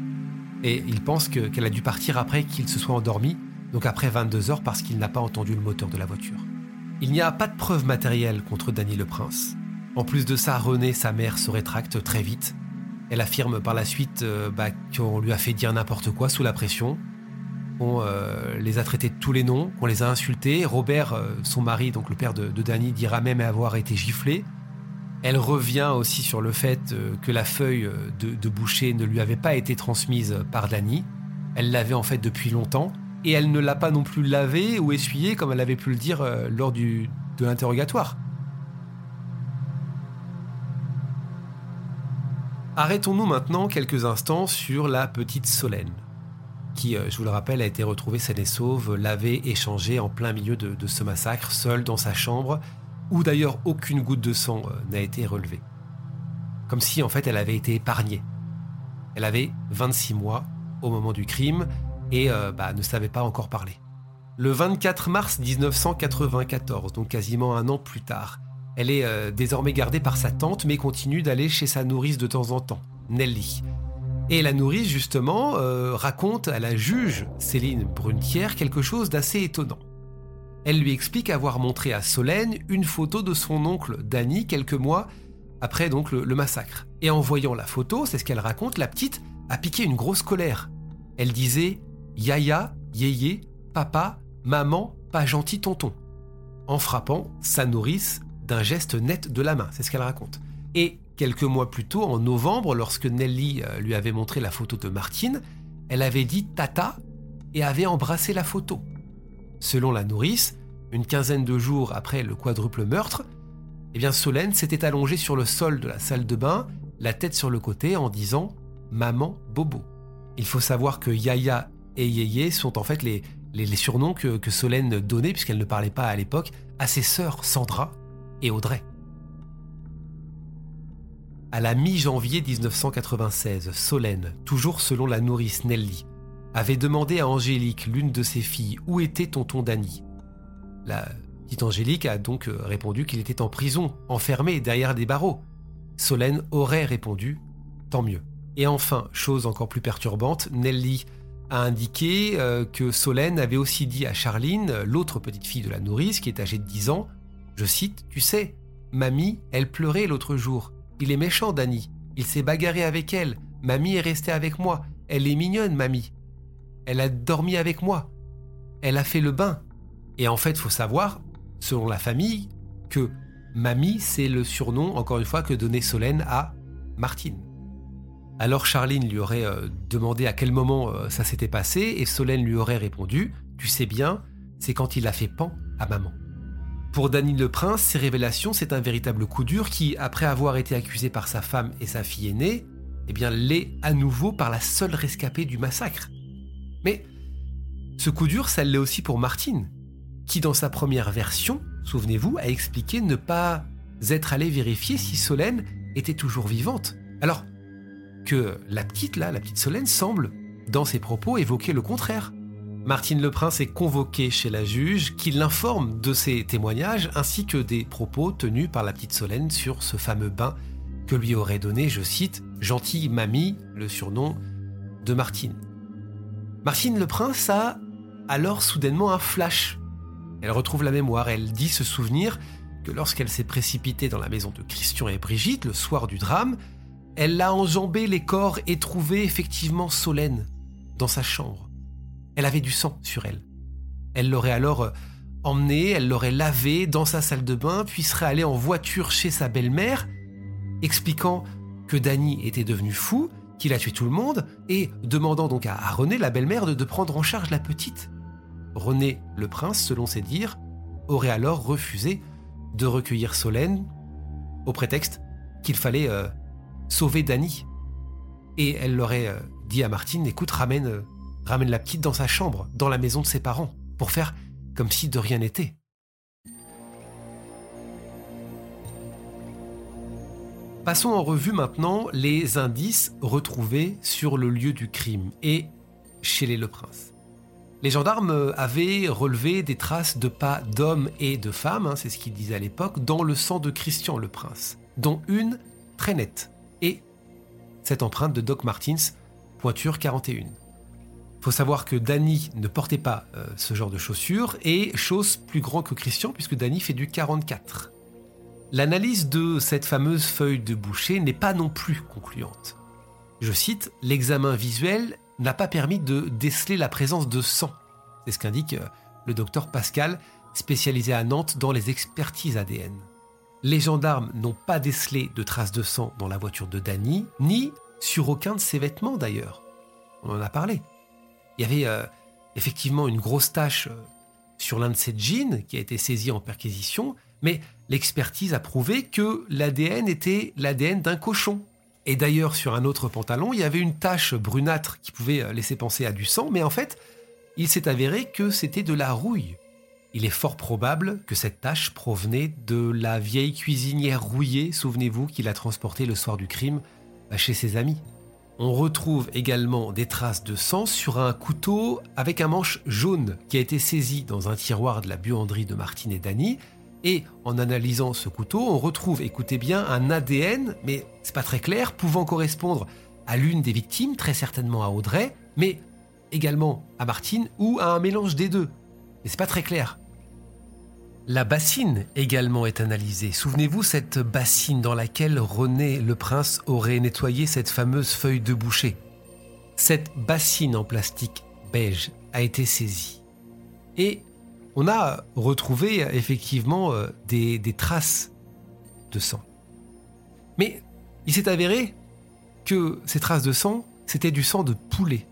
Et il pense que, qu'elle a dû partir après qu'il se soit endormi, donc après vingt-deux heures, parce qu'il n'a pas entendu le moteur de la voiture. Il n'y a pas de preuves matérielles contre Dany Leprince. En plus de ça, Renée, sa mère, se rétracte très vite. Elle affirme par la suite euh, bah, qu'on lui a fait dire n'importe quoi sous la pression, qu'on euh, les a traités de tous les noms, qu'on les a insultés. Robert, euh, son mari, donc le père de, de Dany, dira même avoir été giflé. Elle revient aussi sur le fait euh, que la feuille de, de boucher ne lui avait pas été transmise par Dany. Elle l'avait en fait depuis longtemps. Et elle ne l'a pas non plus lavé ou essuyé comme elle avait pu le dire euh, lors du, de l'interrogatoire. Arrêtons-nous maintenant quelques instants sur la petite Solène, qui, euh, je vous le rappelle, a été retrouvée saine et sauve, lavée et changée en plein milieu de, de ce massacre, seule dans sa chambre, où d'ailleurs aucune goutte de sang euh, n'a été relevée. Comme si en fait elle avait été épargnée. Elle avait vingt-six mois au moment du crime, et euh, bah, ne savait pas encore parler. Le vingt-quatre mars dix-neuf cent quatre-vingt-quatorze, donc quasiment un an plus tard, elle est euh, désormais gardée par sa tante mais continue d'aller chez sa nourrice de temps en temps. Nelly. Et la nourrice, justement, euh, raconte à la juge Céline Brunetière quelque chose d'assez étonnant. Elle lui explique avoir montré à Solène une photo de son oncle Dany quelques mois après donc le, le massacre. Et en voyant la photo, c'est ce qu'elle raconte, la petite a piqué une grosse colère. Elle disait « Yaya, yéyé, papa, maman, pas gentil tonton », en frappant sa nourrice d'un geste net de la main, c'est ce qu'elle raconte. Et quelques mois plus tôt, en novembre, lorsque Nelly lui avait montré la photo de Martine, elle avait dit « tata » et avait embrassé la photo. Selon la nourrice, une quinzaine de jours après le quadruple meurtre, eh bien Solène s'était allongée sur le sol de la salle de bain, la tête sur le côté, en disant « maman bobo ». Il faut savoir que Yaya et Yéyé sont en fait les, les, les surnoms que, que Solène donnait, puisqu'elle ne parlait pas à l'époque, à ses sœurs Sandra et Audrey. À la mi-janvier dix-neuf cent quatre-vingt-seize, Solène, toujours selon la nourrice Nelly, avait demandé à Angélique, l'une de ses filles, où était tonton Dany. La petite Angélique a donc répondu qu'il était en prison, enfermé derrière des barreaux. Solène aurait répondu « tant mieux ». Et enfin, chose encore plus perturbante, Nelly a indiqué euh, que Solène avait aussi dit à Charline, l'autre petite fille de la nourrice qui est âgée de dix ans, je cite « Tu sais, mamie, elle pleurait l'autre jour. Il est méchant, Dany. Il s'est bagarré avec elle. Mamie est restée avec moi. Elle est mignonne, mamie. Elle a dormi avec moi. Elle a fait le bain. » Et en fait, il faut savoir, selon la famille, que mamie, c'est le surnom, encore une fois, que donnait Solène à Martine. Alors Charline lui aurait euh, demandé à quel moment euh, ça s'était passé, et Solène lui aurait répondu « Tu sais bien, c'est quand il a fait pan à maman. » Pour Dany Leprince, ces révélations, c'est un véritable coup dur qui, après avoir été accusé par sa femme et sa fille aînée, eh bien, l'est à nouveau par la seule rescapée du massacre. Mais ce coup dur, ça l'est aussi pour Martine, qui dans sa première version, souvenez-vous, a expliqué ne pas être allée vérifier si Solène était toujours vivante. Alors que la petite, là, la petite Solène, semble, dans ses propos, évoquer le contraire. Martine Leprince est convoquée chez la juge qui l'informe de ses témoignages ainsi que des propos tenus par la petite Solène sur ce fameux bain que lui aurait donné, je cite, « gentille mamie », le surnom de Martine. Martine Leprince a alors soudainement un flash. Elle retrouve la mémoire, elle dit se souvenir que lorsqu'elle s'est précipitée dans la maison de Christian et Brigitte le soir du drame, elle a enjambé les corps et trouvé effectivement Solène dans sa chambre. Elle avait du sang sur elle. Elle l'aurait alors emmenée, elle l'aurait lavée dans sa salle de bain, puis serait allée en voiture chez sa belle-mère, expliquant que Dany était devenu fou, qu'il a tué tout le monde, et demandant donc à Renée, la belle-mère, de, de prendre en charge la petite. Renée Leprince, selon ses dires, aurait alors refusé de recueillir Solène, au prétexte qu'il fallait euh, sauver Dany. Et elle l'aurait euh, dit à Martine, écoute, ramène... Euh, ramène la petite dans sa chambre, dans la maison de ses parents, pour faire comme si de rien n'était. Passons en revue maintenant les indices retrouvés sur le lieu du crime et chez les Leprince. Les gendarmes avaient relevé des traces de pas d'hommes et de femmes, hein, c'est ce qu'ils disaient à l'époque, dans le sang de Christian Leprince, dont une très nette, et cette empreinte de Doc Martins, pointure quarante et un. Il faut savoir que Dany ne portait pas euh, ce genre de chaussures, et chose plus grande que Christian, puisque Dany fait du quarante-quatre. L'analyse de cette fameuse feuille de boucher n'est pas non plus concluante. Je cite, « L'examen visuel n'a pas permis de déceler la présence de sang ». C'est ce qu'indique euh, le docteur Pascal, spécialisé à Nantes dans les expertises A D N. Les gendarmes n'ont pas décelé de traces de sang dans la voiture de Dany, ni sur aucun de ses vêtements d'ailleurs. On en a parlé. Il y avait euh, effectivement une grosse tache sur l'un de ses jeans qui a été saisi en perquisition, mais l'expertise a prouvé que l'A D N était l'A D N d'un cochon. Et d'ailleurs, sur un autre pantalon, il y avait une tache brunâtre qui pouvait laisser penser à du sang, mais en fait, il s'est avéré que c'était de la rouille. Il est fort probable que cette tache provenait de la vieille cuisinière rouillée, souvenez-vous, qu'il a transportée le soir du crime chez ses amis. On retrouve également des traces de sang sur un couteau avec un manche jaune qui a été saisi dans un tiroir de la buanderie de Martine et Dany Et en analysant ce couteau, on retrouve, écoutez bien, un A D N, mais c'est pas très clair, pouvant correspondre à l'une des victimes, très certainement à Audrey, mais également à Martine ou à un mélange des deux. Mais c'est pas très clair. La bassine également est analysée. Souvenez-vous cette bassine dans laquelle Renée Leprince aurait nettoyé cette fameuse feuille de boucher. Cette bassine en plastique beige a été saisie. Et on a retrouvé effectivement des, des traces de sang. Mais il s'est avéré que ces traces de sang, c'était du sang de poulet.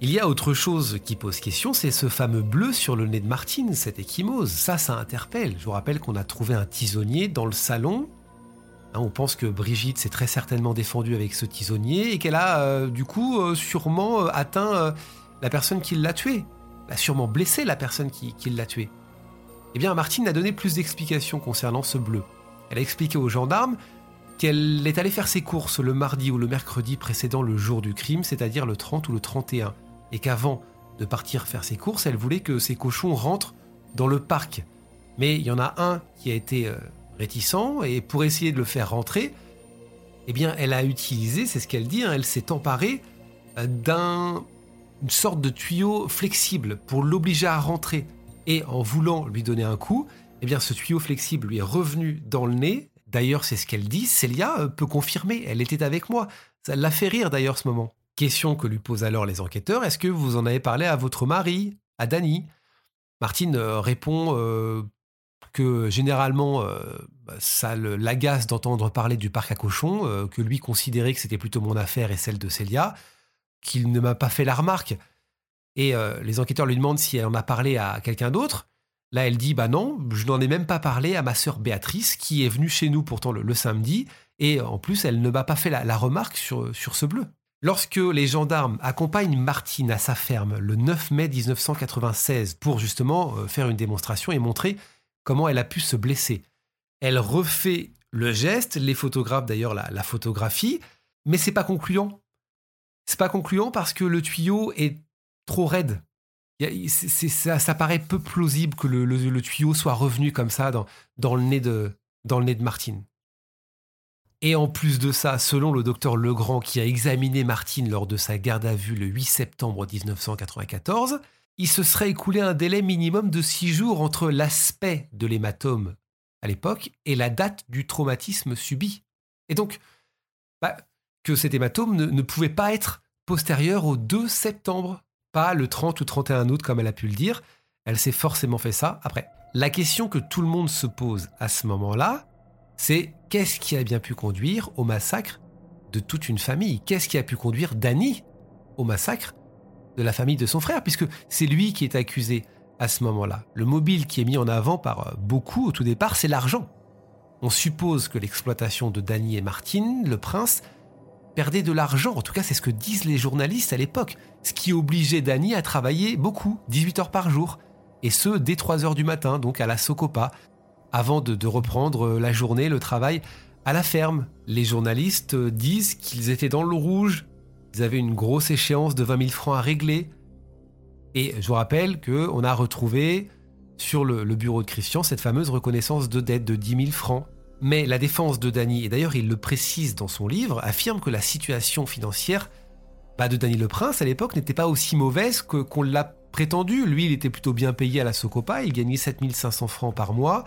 Il y a autre chose qui pose question, c'est ce fameux bleu sur le nez de Martine, cette échymose. Ça, ça interpelle. Je vous rappelle qu'on a trouvé un tisonnier dans le salon. Hein, on pense que Brigitte s'est très certainement défendue avec ce tisonnier et qu'elle a euh, du coup euh, sûrement euh, atteint euh, la personne qui l'a tuée. Elle a sûrement blessé la personne qui, qui l'a tuée. Eh bien, Martine a donné plus d'explications concernant ce bleu. Elle a expliqué aux gendarmes qu'elle est allée faire ses courses le mardi ou le mercredi précédant le jour du crime, c'est-à-dire le trente ou le trente et un. Et qu'avant de partir faire ses courses, elle voulait que ses cochons rentrent dans le parc. Mais il y en a un qui a été euh, réticent, et pour essayer de le faire rentrer, eh bien, elle a utilisé, c'est ce qu'elle dit, hein, elle s'est emparée euh, d'un, une sorte de tuyau flexible pour l'obliger à rentrer. Et en voulant lui donner un coup, eh bien, ce tuyau flexible lui est revenu dans le nez. D'ailleurs, c'est ce qu'elle dit, Célia euh, peut confirmer, elle était avec moi. Ça l'a fait rire d'ailleurs ce moment. Question que lui posent alors les enquêteurs, est-ce que vous en avez parlé à votre mari, à Dany ? Martine répond euh, que généralement, euh, ça l'agace d'entendre parler du parc à cochons, euh, que lui considérait que c'était plutôt mon affaire et celle de Célia, qu'il ne m'a pas fait la remarque. Et euh, les enquêteurs lui demandent si elle en a parlé à quelqu'un d'autre. Là, elle dit « Bah non, je n'en ai même pas parlé à ma sœur Béatrice, qui est venue chez nous pourtant le, le samedi, et en plus, elle ne m'a pas fait la, la remarque sur, sur ce bleu. » Lorsque les gendarmes accompagnent Martine à sa ferme le neuf mai dix-neuf cent quatre-vingt-seize pour justement faire une démonstration et montrer comment elle a pu se blesser, elle refait le geste, les photographes d'ailleurs la, la photographient, mais c'est pas concluant. C'est pas concluant parce que le tuyau est trop raide. C'est, c'est, ça, ça paraît peu plausible que le, le, le tuyau soit revenu comme ça dans, dans le nez de, dans le nez de Martine. Et en plus de ça, selon le docteur Legrand qui a examiné Martine lors de sa garde à vue le huit septembre dix-neuf cent quatre-vingt-quatorze, il se serait écoulé un délai minimum de six jours entre l'aspect de l'hématome à l'époque et la date du traumatisme subi. Et donc, bah, que cet hématome ne, ne pouvait pas être postérieur au deux septembre, pas le trente ou trente et un août comme elle a pu le dire. Elle s'est forcément fait ça après. La question que tout le monde se pose à ce moment-là, c'est qu'est-ce qui a bien pu conduire au massacre de toute une famille ? Qu'est-ce qui a pu conduire Dany au massacre de la famille de son frère ? Puisque c'est lui qui est accusé à ce moment-là. Le mobile qui est mis en avant par beaucoup au tout départ, c'est l'argent. On suppose que l'exploitation de Dany et Martine, Leprince, perdait de l'argent. En tout cas, c'est ce que disent les journalistes à l'époque. Ce qui obligeait Dany à travailler beaucoup, dix-huit heures par jour. Et ce, dès trois heures du matin, donc à la Socopa. Avant de, de reprendre la journée, le travail à la ferme. Les journalistes disent qu'ils étaient dans le rouge, ils avaient une grosse échéance de vingt mille francs à régler. Et je vous rappelle qu'on a retrouvé sur le, le bureau de Christian cette fameuse reconnaissance de dette de dix mille francs. Mais la défense de Dany, et d'ailleurs il le précise dans son livre, affirme que la situation financière bah, de Dany Leprince à l'époque n'était pas aussi mauvaise que, qu'on l'a prétendu. Lui, il était plutôt bien payé à la Socopa, il gagnait sept mille cinq cents francs par mois.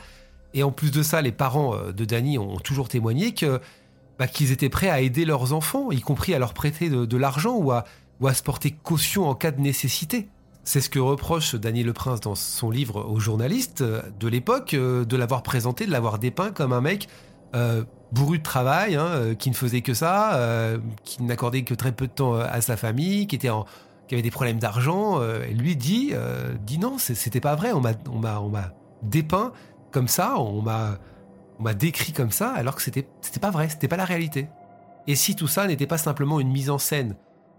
Et en plus de ça, les parents de Dany ont toujours témoigné que, bah, qu'ils étaient prêts à aider leurs enfants, y compris à leur prêter de, de l'argent ou à, ou à se porter caution en cas de nécessité. C'est ce que reproche Dany Leprince dans son livre aux journalistes de l'époque, de l'avoir présenté, de l'avoir dépeint comme un mec euh, bourru de travail, hein, qui ne faisait que ça, euh, qui n'accordait que très peu de temps à sa famille, qui était en... qui avait des problèmes d'argent. Euh, et lui dit, euh, dit non, c'était pas vrai, on m'a, on m'a, on m'a dépeint comme ça, on m'a, on m'a décrit comme ça, alors que c'était, c'était pas vrai, c'était pas la réalité. Et si tout ça n'était pas simplement une mise en scène,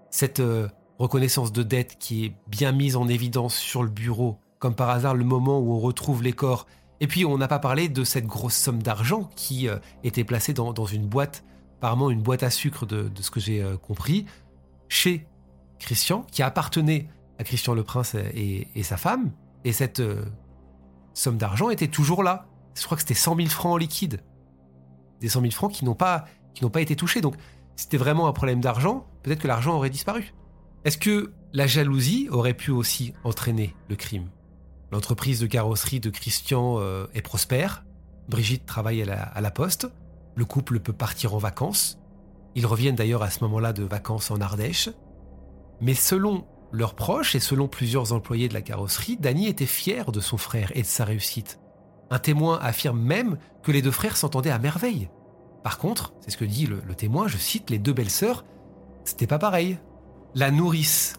cette euh, reconnaissance de dette qui est bien mise en évidence sur le bureau, comme par hasard le moment où on retrouve les corps, et puis on n'a pas parlé de cette grosse somme d'argent qui euh, était placée dans, dans une boîte, apparemment une boîte à sucre de, de ce que j'ai euh, compris, chez Christian, qui appartenait à Christian Leprince et, et sa femme, et cette... Euh, somme d'argent était toujours là. je crois que c'était cent mille francs en liquide. Des cent mille francs qui n'ont pas, qui n'ont pas été touchés. Donc, si c'était vraiment un problème d'argent, peut-être que l'argent aurait disparu. Est-ce que la jalousie aurait pu aussi entraîner le crime ? L'entreprise de carrosserie de Christian euh, est prospère. Brigitte travaille à la, à la poste. Le couple peut partir en vacances. Ils reviennent d'ailleurs à ce moment-là de vacances en Ardèche. Mais selon leurs proches et selon plusieurs employés de la carrosserie, Dany était fier de son frère et de sa réussite. Un témoin affirme même que les deux frères s'entendaient à merveille. Par contre, c'est ce que dit le, le témoin, je cite, les deux belles-sœurs, c'était pas pareil. La nourrice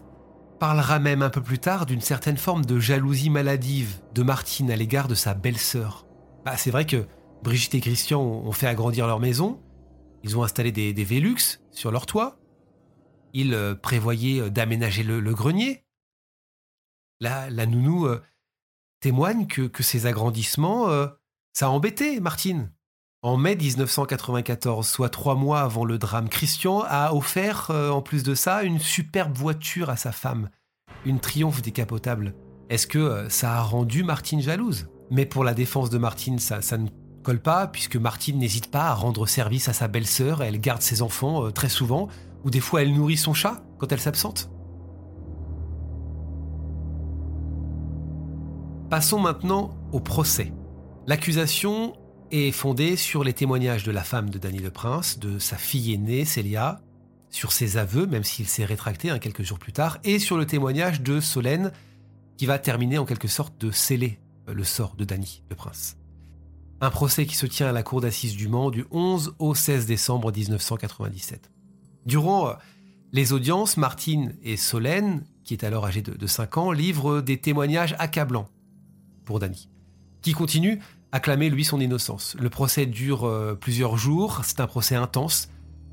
parlera même un peu plus tard d'une certaine forme de jalousie maladive de Martine à l'égard de sa belle-sœur. Bah, c'est vrai que Brigitte et Christian ont fait agrandir leur maison, ils ont installé des, des Vélux sur leur toit, ils euh, prévoyaient d'aménager le, le grenier. Là, la nounou euh, témoigne que, que ces agrandissements, euh, ça a embêté Martine. En mai dix-neuf cent quatre-vingt-quatorze, soit trois mois avant le drame, Christian a offert, euh, en plus de ça, une superbe voiture à sa femme, une Triomphe décapotable. Est-ce que euh, ça a rendu Martine jalouse ? Mais pour la défense de Martine, ça, ça ne colle pas, puisque Martine n'hésite pas à rendre service à sa belle-sœur, elle garde ses enfants euh, très souvent, ou des fois elle nourrit son chat quand elle s'absente. Passons maintenant au procès. L'accusation est fondée sur les témoignages de la femme de Dany Leprince, de sa fille aînée, Célia, sur ses aveux, même s'il s'est rétracté hein, quelques jours plus tard, et sur le témoignage de Solène, qui va terminer en quelque sorte de sceller le sort de Dany Leprince. Un procès qui se tient à la cour d'assises du Mans du onze au seize décembre dix-neuf cent quatre-vingt-dix-sept. Durant les audiences, Martine et Solène, qui est alors âgée de, de cinq ans, livrent des témoignages accablants pour Dany, qui continue à clamer, lui, son innocence. Le procès dure euh, plusieurs jours, c'est un procès intense,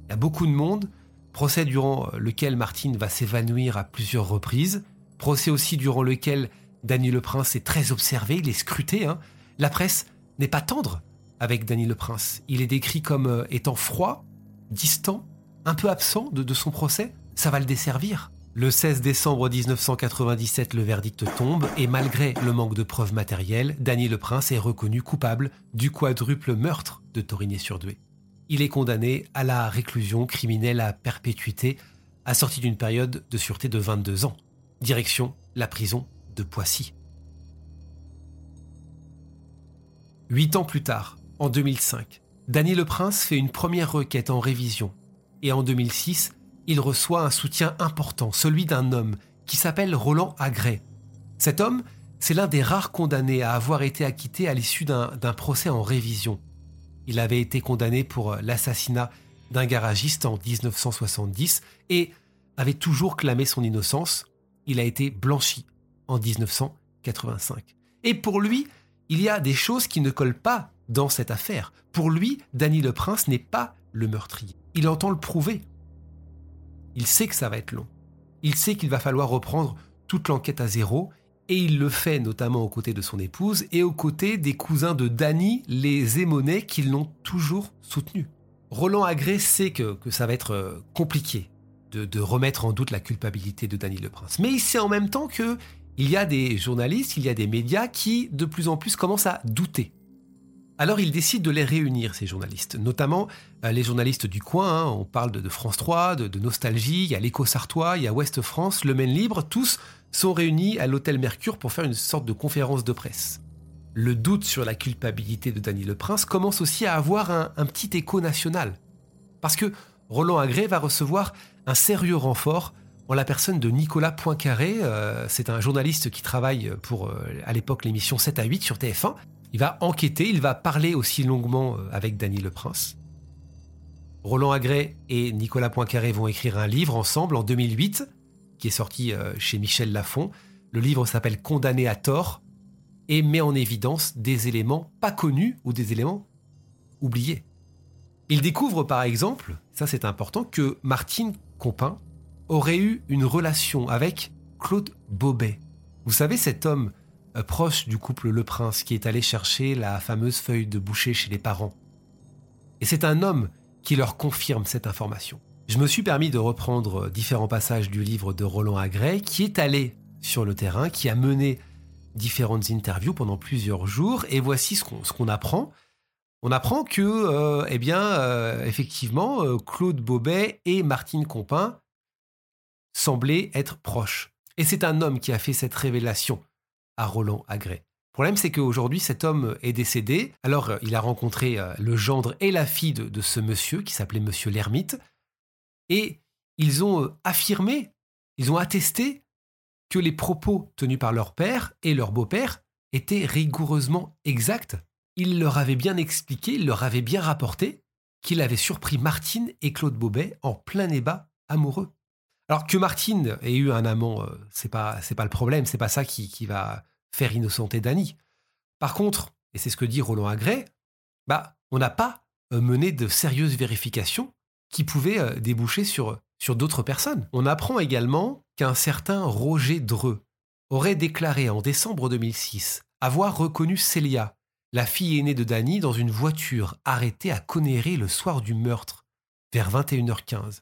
il y a beaucoup de monde, procès durant lequel Martine va s'évanouir à plusieurs reprises, procès aussi durant lequel Dany Leprince est très observé, il est scruté. Hein. La presse n'est pas tendre avec Dany Leprince, il est décrit comme euh, étant froid, distant, un peu absent de, de son procès, ça va le desservir. Le seize décembre dix-neuf cent quatre-vingt-dix-sept, le verdict tombe et malgré le manque de preuves matérielles, Dany Leprince est reconnu coupable du quadruple meurtre de Thorigné-sur-Doué. Il est condamné à la réclusion criminelle à perpétuité, assortie d'une période de sûreté de vingt-deux ans. Direction la prison de Poissy. Huit ans plus tard, en deux mille cinq, Dany Leprince fait une première requête en révision et en deux mille six, il reçoit un soutien important, celui d'un homme qui s'appelle Roland Agret. Cet homme, c'est l'un des rares condamnés à avoir été acquitté à l'issue d'un, d'un procès en révision. Il avait été condamné pour l'assassinat d'un garagiste en dix-neuf cent soixante-dix et avait toujours clamé son innocence. Il a été blanchi en dix-neuf cent quatre-vingt-cinq. Et pour lui, il y a des choses qui ne collent pas dans cette affaire. Pour lui, Dany Leprince n'est pas le meurtrier. Il entend le prouver. Il sait que ça va être long. Il sait qu'il va falloir reprendre toute l'enquête à zéro et il le fait notamment aux côtés de son épouse et aux côtés des cousins de Dany, les Émonnais, qui l'ont toujours soutenu. Roland Agret sait que, que ça va être compliqué de, de remettre en doute la culpabilité de Dany Leprince. Mais il sait en même temps qu'il y a des journalistes, il y a des médias qui de plus en plus commencent à douter. Alors il décide de les réunir, ces journalistes, notamment euh, les journalistes du coin, hein, on parle de, de France trois, de, de Nostalgie, il y a l'Écho sartois, il y a Ouest France, Le Maine Libre, tous sont réunis à l'Hôtel Mercure pour faire une sorte de conférence de presse. Le doute sur la culpabilité de Dany Leprince commence aussi à avoir un, un petit écho national, parce que Roland Agret va recevoir un sérieux renfort en la personne de Nicolas Poincaré, euh, c'est un journaliste qui travaille pour, euh, à l'époque, l'émission sept à huit sur T F un. Il va enquêter, il va parler aussi longuement avec Dany Leprince. Roland Agret et Nicolas Poincaré vont écrire un livre ensemble en deux mille huit, qui est sorti chez Michel Lafon. Le livre s'appelle « Condamné à tort » et met en évidence des éléments pas connus ou des éléments oubliés. Il découvre par exemple, ça c'est important, que Martine Compin aurait eu une relation avec Claude Bobet. Vous savez, cet homme proche du couple Leprince qui est allé chercher la fameuse feuille de boucher chez les parents. Et c'est un homme qui leur confirme cette information. Je me suis permis de reprendre différents passages du livre de Roland Agret qui est allé sur le terrain, qui a mené différentes interviews pendant plusieurs jours. Et voici ce qu'on, ce qu'on apprend. On apprend que, euh, eh bien, euh, effectivement, euh, Claude Bobet et Martine Compin semblaient être proches. Et c'est un homme qui a fait cette révélation à Roland Agret. Le problème, c'est qu'aujourd'hui, cet homme est décédé. Alors, il a rencontré le gendre et la fille de, de ce monsieur, qui s'appelait Monsieur l'Ermite, et ils ont affirmé, ils ont attesté que les propos tenus par leur père et leur beau-père étaient rigoureusement exacts. Il leur avait bien expliqué, il leur avait bien rapporté qu'il avait surpris Martine et Claude Bobet en plein débat amoureux. Alors que Martine ait eu un amant, c'est pas, c'est pas le problème, c'est pas ça qui, qui va faire innocenter Dany. Par contre, et c'est ce que dit Roland Agret, bah, on n'a pas mené de sérieuses vérifications qui pouvaient déboucher sur, sur d'autres personnes. On apprend également qu'un certain Roger Dreux aurait déclaré en décembre deux mille six avoir reconnu Célia, la fille aînée de Dany, dans une voiture arrêtée à Connerré le soir du meurtre, vers vingt et une heures quinze.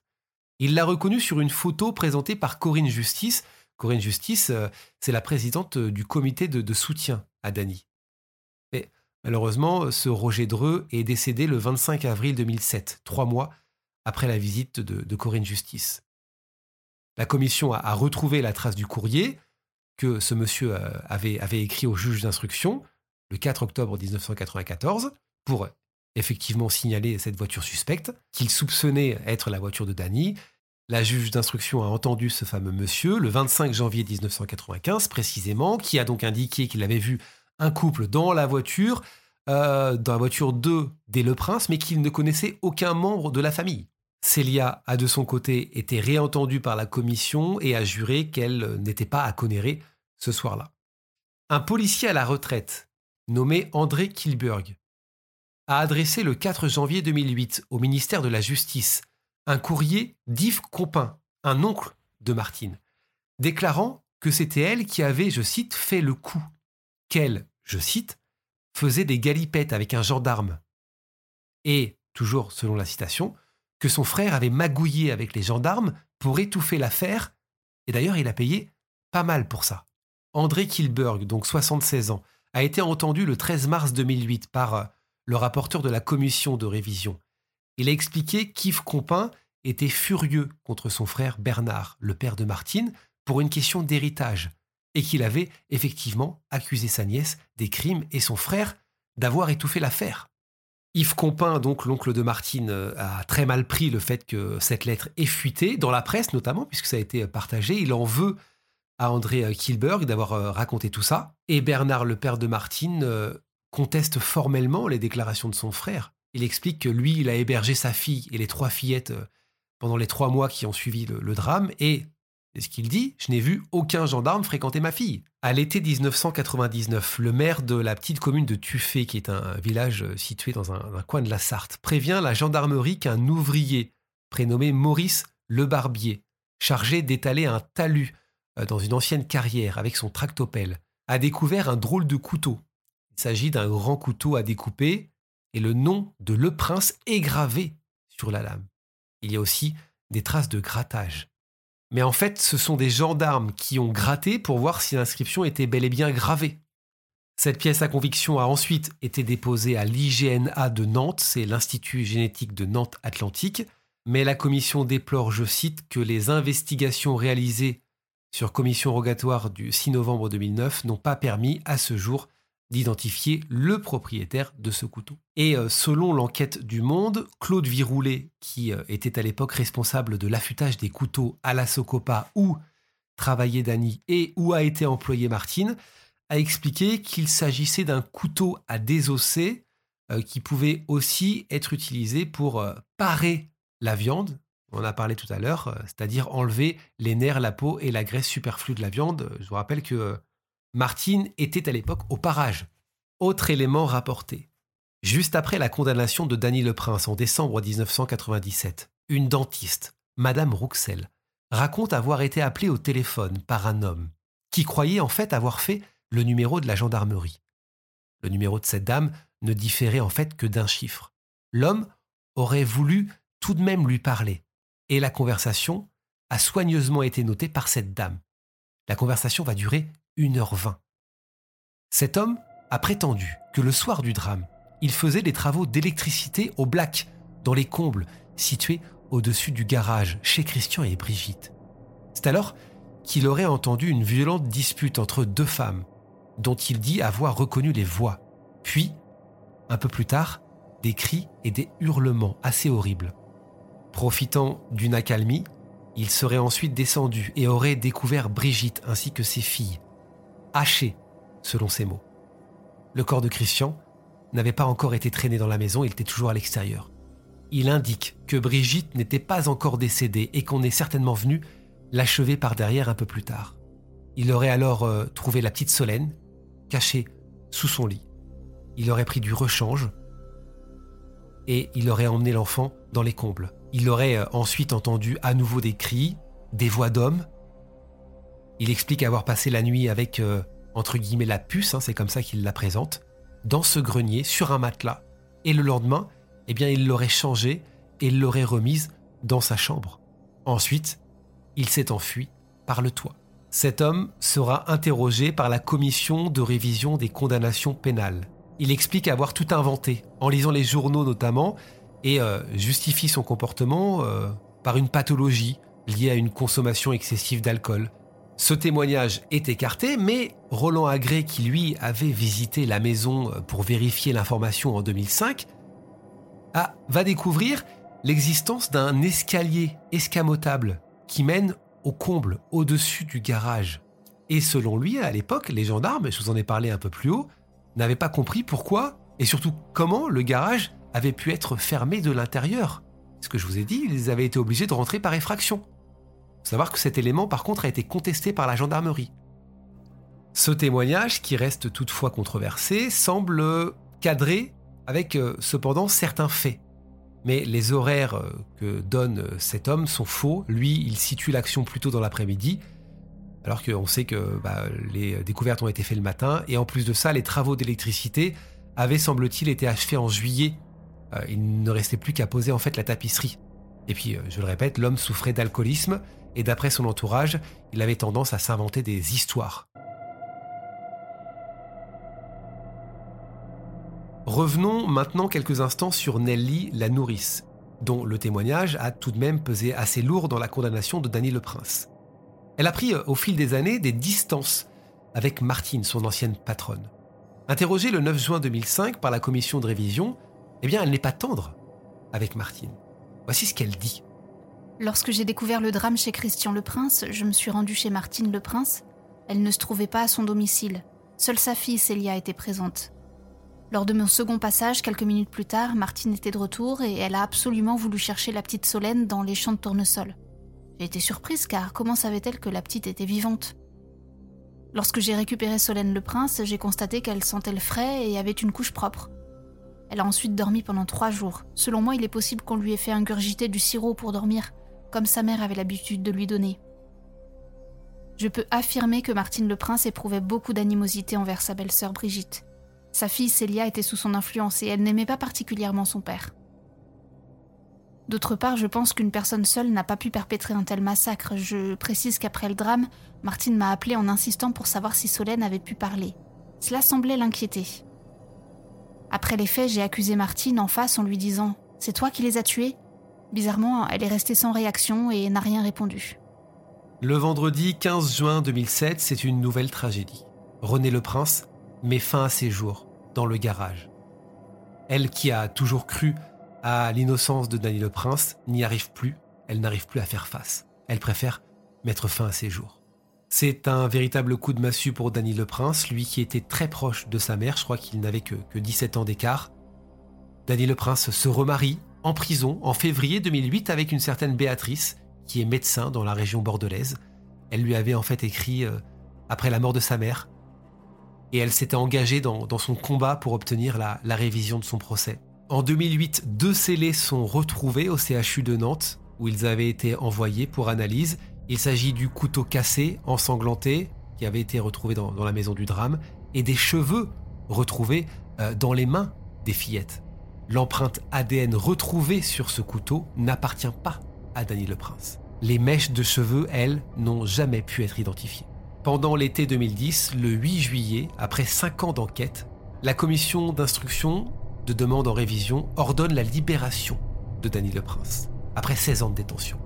Il l'a reconnue sur une photo présentée par Corinne Justice. Corinne Justice, c'est la présidente du comité de, de soutien à Dany. Mais malheureusement, ce Roger Dreux est décédé le vingt-cinq avril deux mille sept, trois mois après la visite de, de Corinne Justice. La commission a, a retrouvé la trace du courrier que ce monsieur avait, avait écrit au juge d'instruction le quatre octobre dix-neuf cent quatre-vingt-quatorze pour effectivement signaler cette voiture suspecte qu'il soupçonnait être la voiture de Dany. La juge d'instruction a entendu ce fameux monsieur le vingt-cinq janvier dix-neuf cent quatre-vingt-quinze précisément, qui a donc indiqué qu'il avait vu un couple dans la voiture, euh, dans la voiture de des Leprince, mais qu'il ne connaissait aucun membre de la famille. Célia a de son côté été réentendue par la commission et a juré qu'elle n'était pas à Connerré ce soir-là. Un policier à la retraite, nommé André Kilberg, a adressé le quatre janvier deux mille huit au ministère de la Justice un courrier d'Yves Compin, un oncle de Martine, déclarant que c'était elle qui avait, je cite, fait le coup, qu'elle, je cite, faisait des galipettes avec un gendarme. Et, toujours selon la citation, que son frère avait magouillé avec les gendarmes pour étouffer l'affaire, et d'ailleurs il a payé pas mal pour ça. André Kilberg, donc soixante-seize ans, a été entendu le treize mars deux mille huit par le rapporteur de la commission de révision. Il a expliqué qu'Yves Compin était furieux contre son frère Bernard, le père de Martine, pour une question d'héritage, et qu'il avait effectivement accusé sa nièce des crimes et son frère d'avoir étouffé l'affaire. Yves Compin, donc l'oncle de Martine, a très mal pris le fait que cette lettre ait fuité, dans la presse notamment, puisque ça a été partagé. Il en veut à André Kilberg d'avoir raconté tout ça. Et Bernard, le père de Martine, conteste formellement les déclarations de son frère. Il explique que lui, il a hébergé sa fille et les trois fillettes pendant les trois mois qui ont suivi le, le drame. Et, c'est ce qu'il dit, je n'ai vu aucun gendarme fréquenter ma fille. À l'été dix-neuf cent quatre-vingt-dix-neuf, le maire de la petite commune de Tuffé, qui est un village situé dans un, un coin de la Sarthe, prévient la gendarmerie qu'un ouvrier prénommé Maurice Lebarbier, chargé d'étaler un talus dans une ancienne carrière avec son tractopelle, a découvert un drôle de couteau. Il s'agit d'un grand couteau à découper, et le nom de Leprince est gravé sur la lame. Il y a aussi des traces de grattage. Mais en fait, ce sont des gendarmes qui ont gratté pour voir si l'inscription était bel et bien gravée. Cette pièce à conviction a ensuite été déposée à l'I G N A de Nantes, c'est l'Institut génétique de Nantes-Atlantique, mais la commission déplore, je cite, que les investigations réalisées sur commission rogatoire du six novembre deux mille neuf n'ont pas permis à ce jour d'identifier le propriétaire de ce couteau. Et selon l'enquête du Monde, Claude Viroulet, qui était à l'époque responsable de l'affûtage des couteaux à la Socopa où travaillait Dany et où a été employée Martine, a expliqué qu'il s'agissait d'un couteau à désosser euh, qui pouvait aussi être utilisé pour euh, parer la viande, on a parlé tout à l'heure, euh, c'est-à-dire enlever les nerfs, la peau et la graisse superflue de la viande. Je vous rappelle que euh, Martine était à l'époque au parage. Autre élément rapporté. Juste après la condamnation de Dany Leprince en décembre dix-neuf cent quatre-vingt-dix-sept, une dentiste, Madame Rouxel, raconte avoir été appelée au téléphone par un homme qui croyait en fait avoir fait le numéro de la gendarmerie. Le numéro de cette dame ne différait en fait que d'un chiffre. L'homme aurait voulu tout de même lui parler et la conversation a soigneusement été notée par cette dame. La conversation va durer une heure vingt. Cet homme a prétendu que le soir du drame, il faisait des travaux d'électricité au black, dans les combles, situés au-dessus du garage, chez Christian et Brigitte. C'est alors qu'il aurait entendu une violente dispute entre deux femmes, dont il dit avoir reconnu les voix. Puis, un peu plus tard, des cris et des hurlements assez horribles. Profitant d'une accalmie, il serait ensuite descendu et aurait découvert Brigitte ainsi que ses filles, hachées, selon ses mots. Le corps de Christian n'avait pas encore été traîné dans la maison, il était toujours à l'extérieur. Il indique que Brigitte n'était pas encore décédée et qu'on est certainement venu l'achever par derrière un peu plus tard. Il aurait alors euh, trouvé la petite Solène, cachée sous son lit. Il aurait pris du rechange et il aurait emmené l'enfant dans les combles. Il aurait euh, ensuite entendu à nouveau des cris, des voix d'hommes. Il explique avoir passé la nuit avec, euh, entre guillemets, la puce, hein, c'est comme ça qu'il la présente, dans ce grenier, sur un matelas. Et le lendemain, eh bien, il l'aurait changée et il l'aurait remise dans sa chambre. Ensuite, il s'est enfui par le toit. Cet homme sera interrogé par la commission de révision des condamnations pénales. Il explique avoir tout inventé, en lisant les journaux notamment, et euh, justifie son comportement euh, par une pathologie liée à une consommation excessive d'alcool. Ce témoignage est écarté, mais Roland Agret, qui lui avait visité la maison pour vérifier l'information en deux mille cinq, ah, va découvrir l'existence d'un escalier escamotable qui mène au comble, au-dessus du garage. Et selon lui, à l'époque, les gendarmes, je vous en ai parlé un peu plus haut, n'avaient pas compris pourquoi et surtout comment le garage avait pu être fermé de l'intérieur. Ce que je vous ai dit, ils avaient été obligés de rentrer par effraction. Faut savoir que cet élément, par contre, a été contesté par la gendarmerie. Ce témoignage, qui reste toutefois controversé, semble cadré avec euh, cependant certains faits. Mais les horaires que donne cet homme sont faux. Lui, il situe l'action plutôt dans l'après-midi, alors qu'on sait que bah, les découvertes ont été faites le matin. Et en plus de ça, les travaux d'électricité avaient, semble-t-il, été achevés en juillet. Euh, il ne restait plus qu'à poser en fait la tapisserie. Et puis, je le répète, l'homme souffrait d'alcoolisme et d'après son entourage, il avait tendance à s'inventer des histoires. Revenons maintenant quelques instants sur Nelly, la nourrice, dont le témoignage a tout de même pesé assez lourd dans la condamnation de Dany Leprince. Elle a pris au fil des années des distances avec Martine, son ancienne patronne. Interrogée le neuf juin deux mille cinq par la commission de révision, eh bien, elle n'est pas tendre avec Martine. Voici ce qu'elle dit. « Lorsque j'ai découvert le drame chez Christian Leprince, je me suis rendue chez Martine Leprince. Elle ne se trouvait pas à son domicile. Seule sa fille Célia était présente. » Lors de mon second passage, quelques minutes plus tard, Martine était de retour et elle a absolument voulu chercher la petite Solène dans les champs de tournesol. J'ai été surprise car comment savait-elle que la petite était vivante ? Lorsque j'ai récupéré Solène Leprince, j'ai constaté qu'elle sentait le frais et avait une couche propre. Elle a ensuite dormi pendant trois jours. Selon moi, il est possible qu'on lui ait fait ingurgiter du sirop pour dormir, comme sa mère avait l'habitude de lui donner. Je peux affirmer que Martine Leprince éprouvait beaucoup d'animosité envers sa belle-sœur Brigitte. Sa fille Célia était sous son influence et elle n'aimait pas particulièrement son père. D'autre part, je pense qu'une personne seule n'a pas pu perpétrer un tel massacre. Je précise qu'après le drame, Martine m'a appelée en insistant pour savoir si Solène avait pu parler. Cela semblait l'inquiéter. Après les faits, j'ai accusé Martine en face en lui disant « C'est toi qui les as tués ?» Bizarrement, elle est restée sans réaction et n'a rien répondu. Le vendredi quinze juin deux mille sept, c'est une nouvelle tragédie. Renée Leprince met fin à ses jours dans le garage. Elle, qui a toujours cru à l'innocence de Dany Leprince, n'y arrive plus. Elle n'arrive plus à faire face. Elle préfère mettre fin à ses jours. C'est un véritable coup de massue pour Dany Leprince, lui qui était très proche de sa mère. Je crois qu'il n'avait que, que dix-sept ans d'écart. Dany Leprince se remarie en prison en février deux mille huit avec une certaine Béatrice, qui est médecin dans la région bordelaise. Elle lui avait en fait écrit euh, après la mort de sa mère, et elle s'était engagée dans, dans son combat pour obtenir la, la révision de son procès. En deux mille huit, deux scellés sont retrouvés au C H U de Nantes, où ils avaient été envoyés pour analyse. Il s'agit du couteau cassé, ensanglanté, qui avait été retrouvé dans, dans la maison du drame, et des cheveux retrouvés euh, dans les mains des fillettes. L'empreinte A D N retrouvée sur ce couteau n'appartient pas à Dany Leprince. Les mèches de cheveux, elles, n'ont jamais pu être identifiées. Pendant l'été deux mille dix, le huit juillet, après cinq ans d'enquête, la commission d'instruction de demande en révision ordonne la libération de Dany Leprince, après seize ans de détention.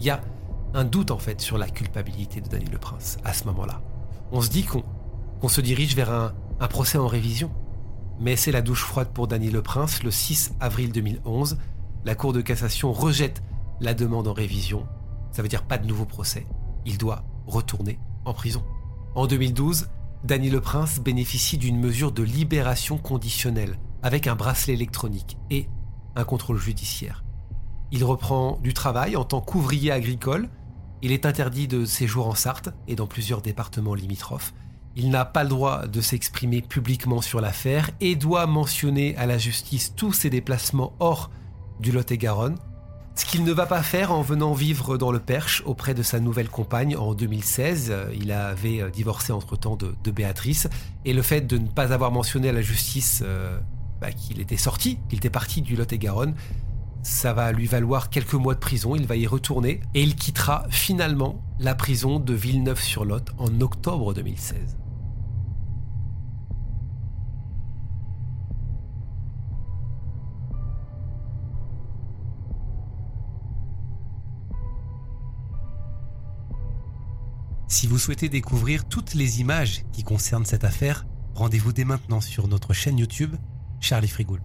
Il y a un doute en fait sur la culpabilité de Dany Leprince à ce moment-là. On se dit qu'on, qu'on se dirige vers un, un procès en révision. Mais c'est la douche froide pour Dany Leprince. Le six avril deux mille onze, la Cour de cassation rejette la demande en révision. Ça veut dire pas de nouveau procès. Il doit retourner en prison. En deux mille douze, Dany Leprince bénéficie d'une mesure de libération conditionnelle avec un bracelet électronique et un contrôle judiciaire. Il reprend du travail en tant qu'ouvrier agricole. Il est interdit de séjour en Sarthe et dans plusieurs départements limitrophes. Il n'a pas le droit de s'exprimer publiquement sur l'affaire et doit mentionner à la justice tous ses déplacements hors du Lot-et-Garonne, ce qu'il ne va pas faire en venant vivre dans le Perche auprès de sa nouvelle compagne en deux mille seize. Il avait divorcé entre-temps de, de Béatrice, et le fait de ne pas avoir mentionné à la justice euh, bah, qu'il était sorti, qu'il était parti du Lot-et-Garonne, ça va lui valoir quelques mois de prison. Il va y retourner et il quittera finalement la prison de Villeneuve-sur-Lot en octobre deux mille seize. Si vous souhaitez découvrir toutes les images qui concernent cette affaire, rendez-vous dès maintenant sur notre chaîne YouTube Charlie Frigoul.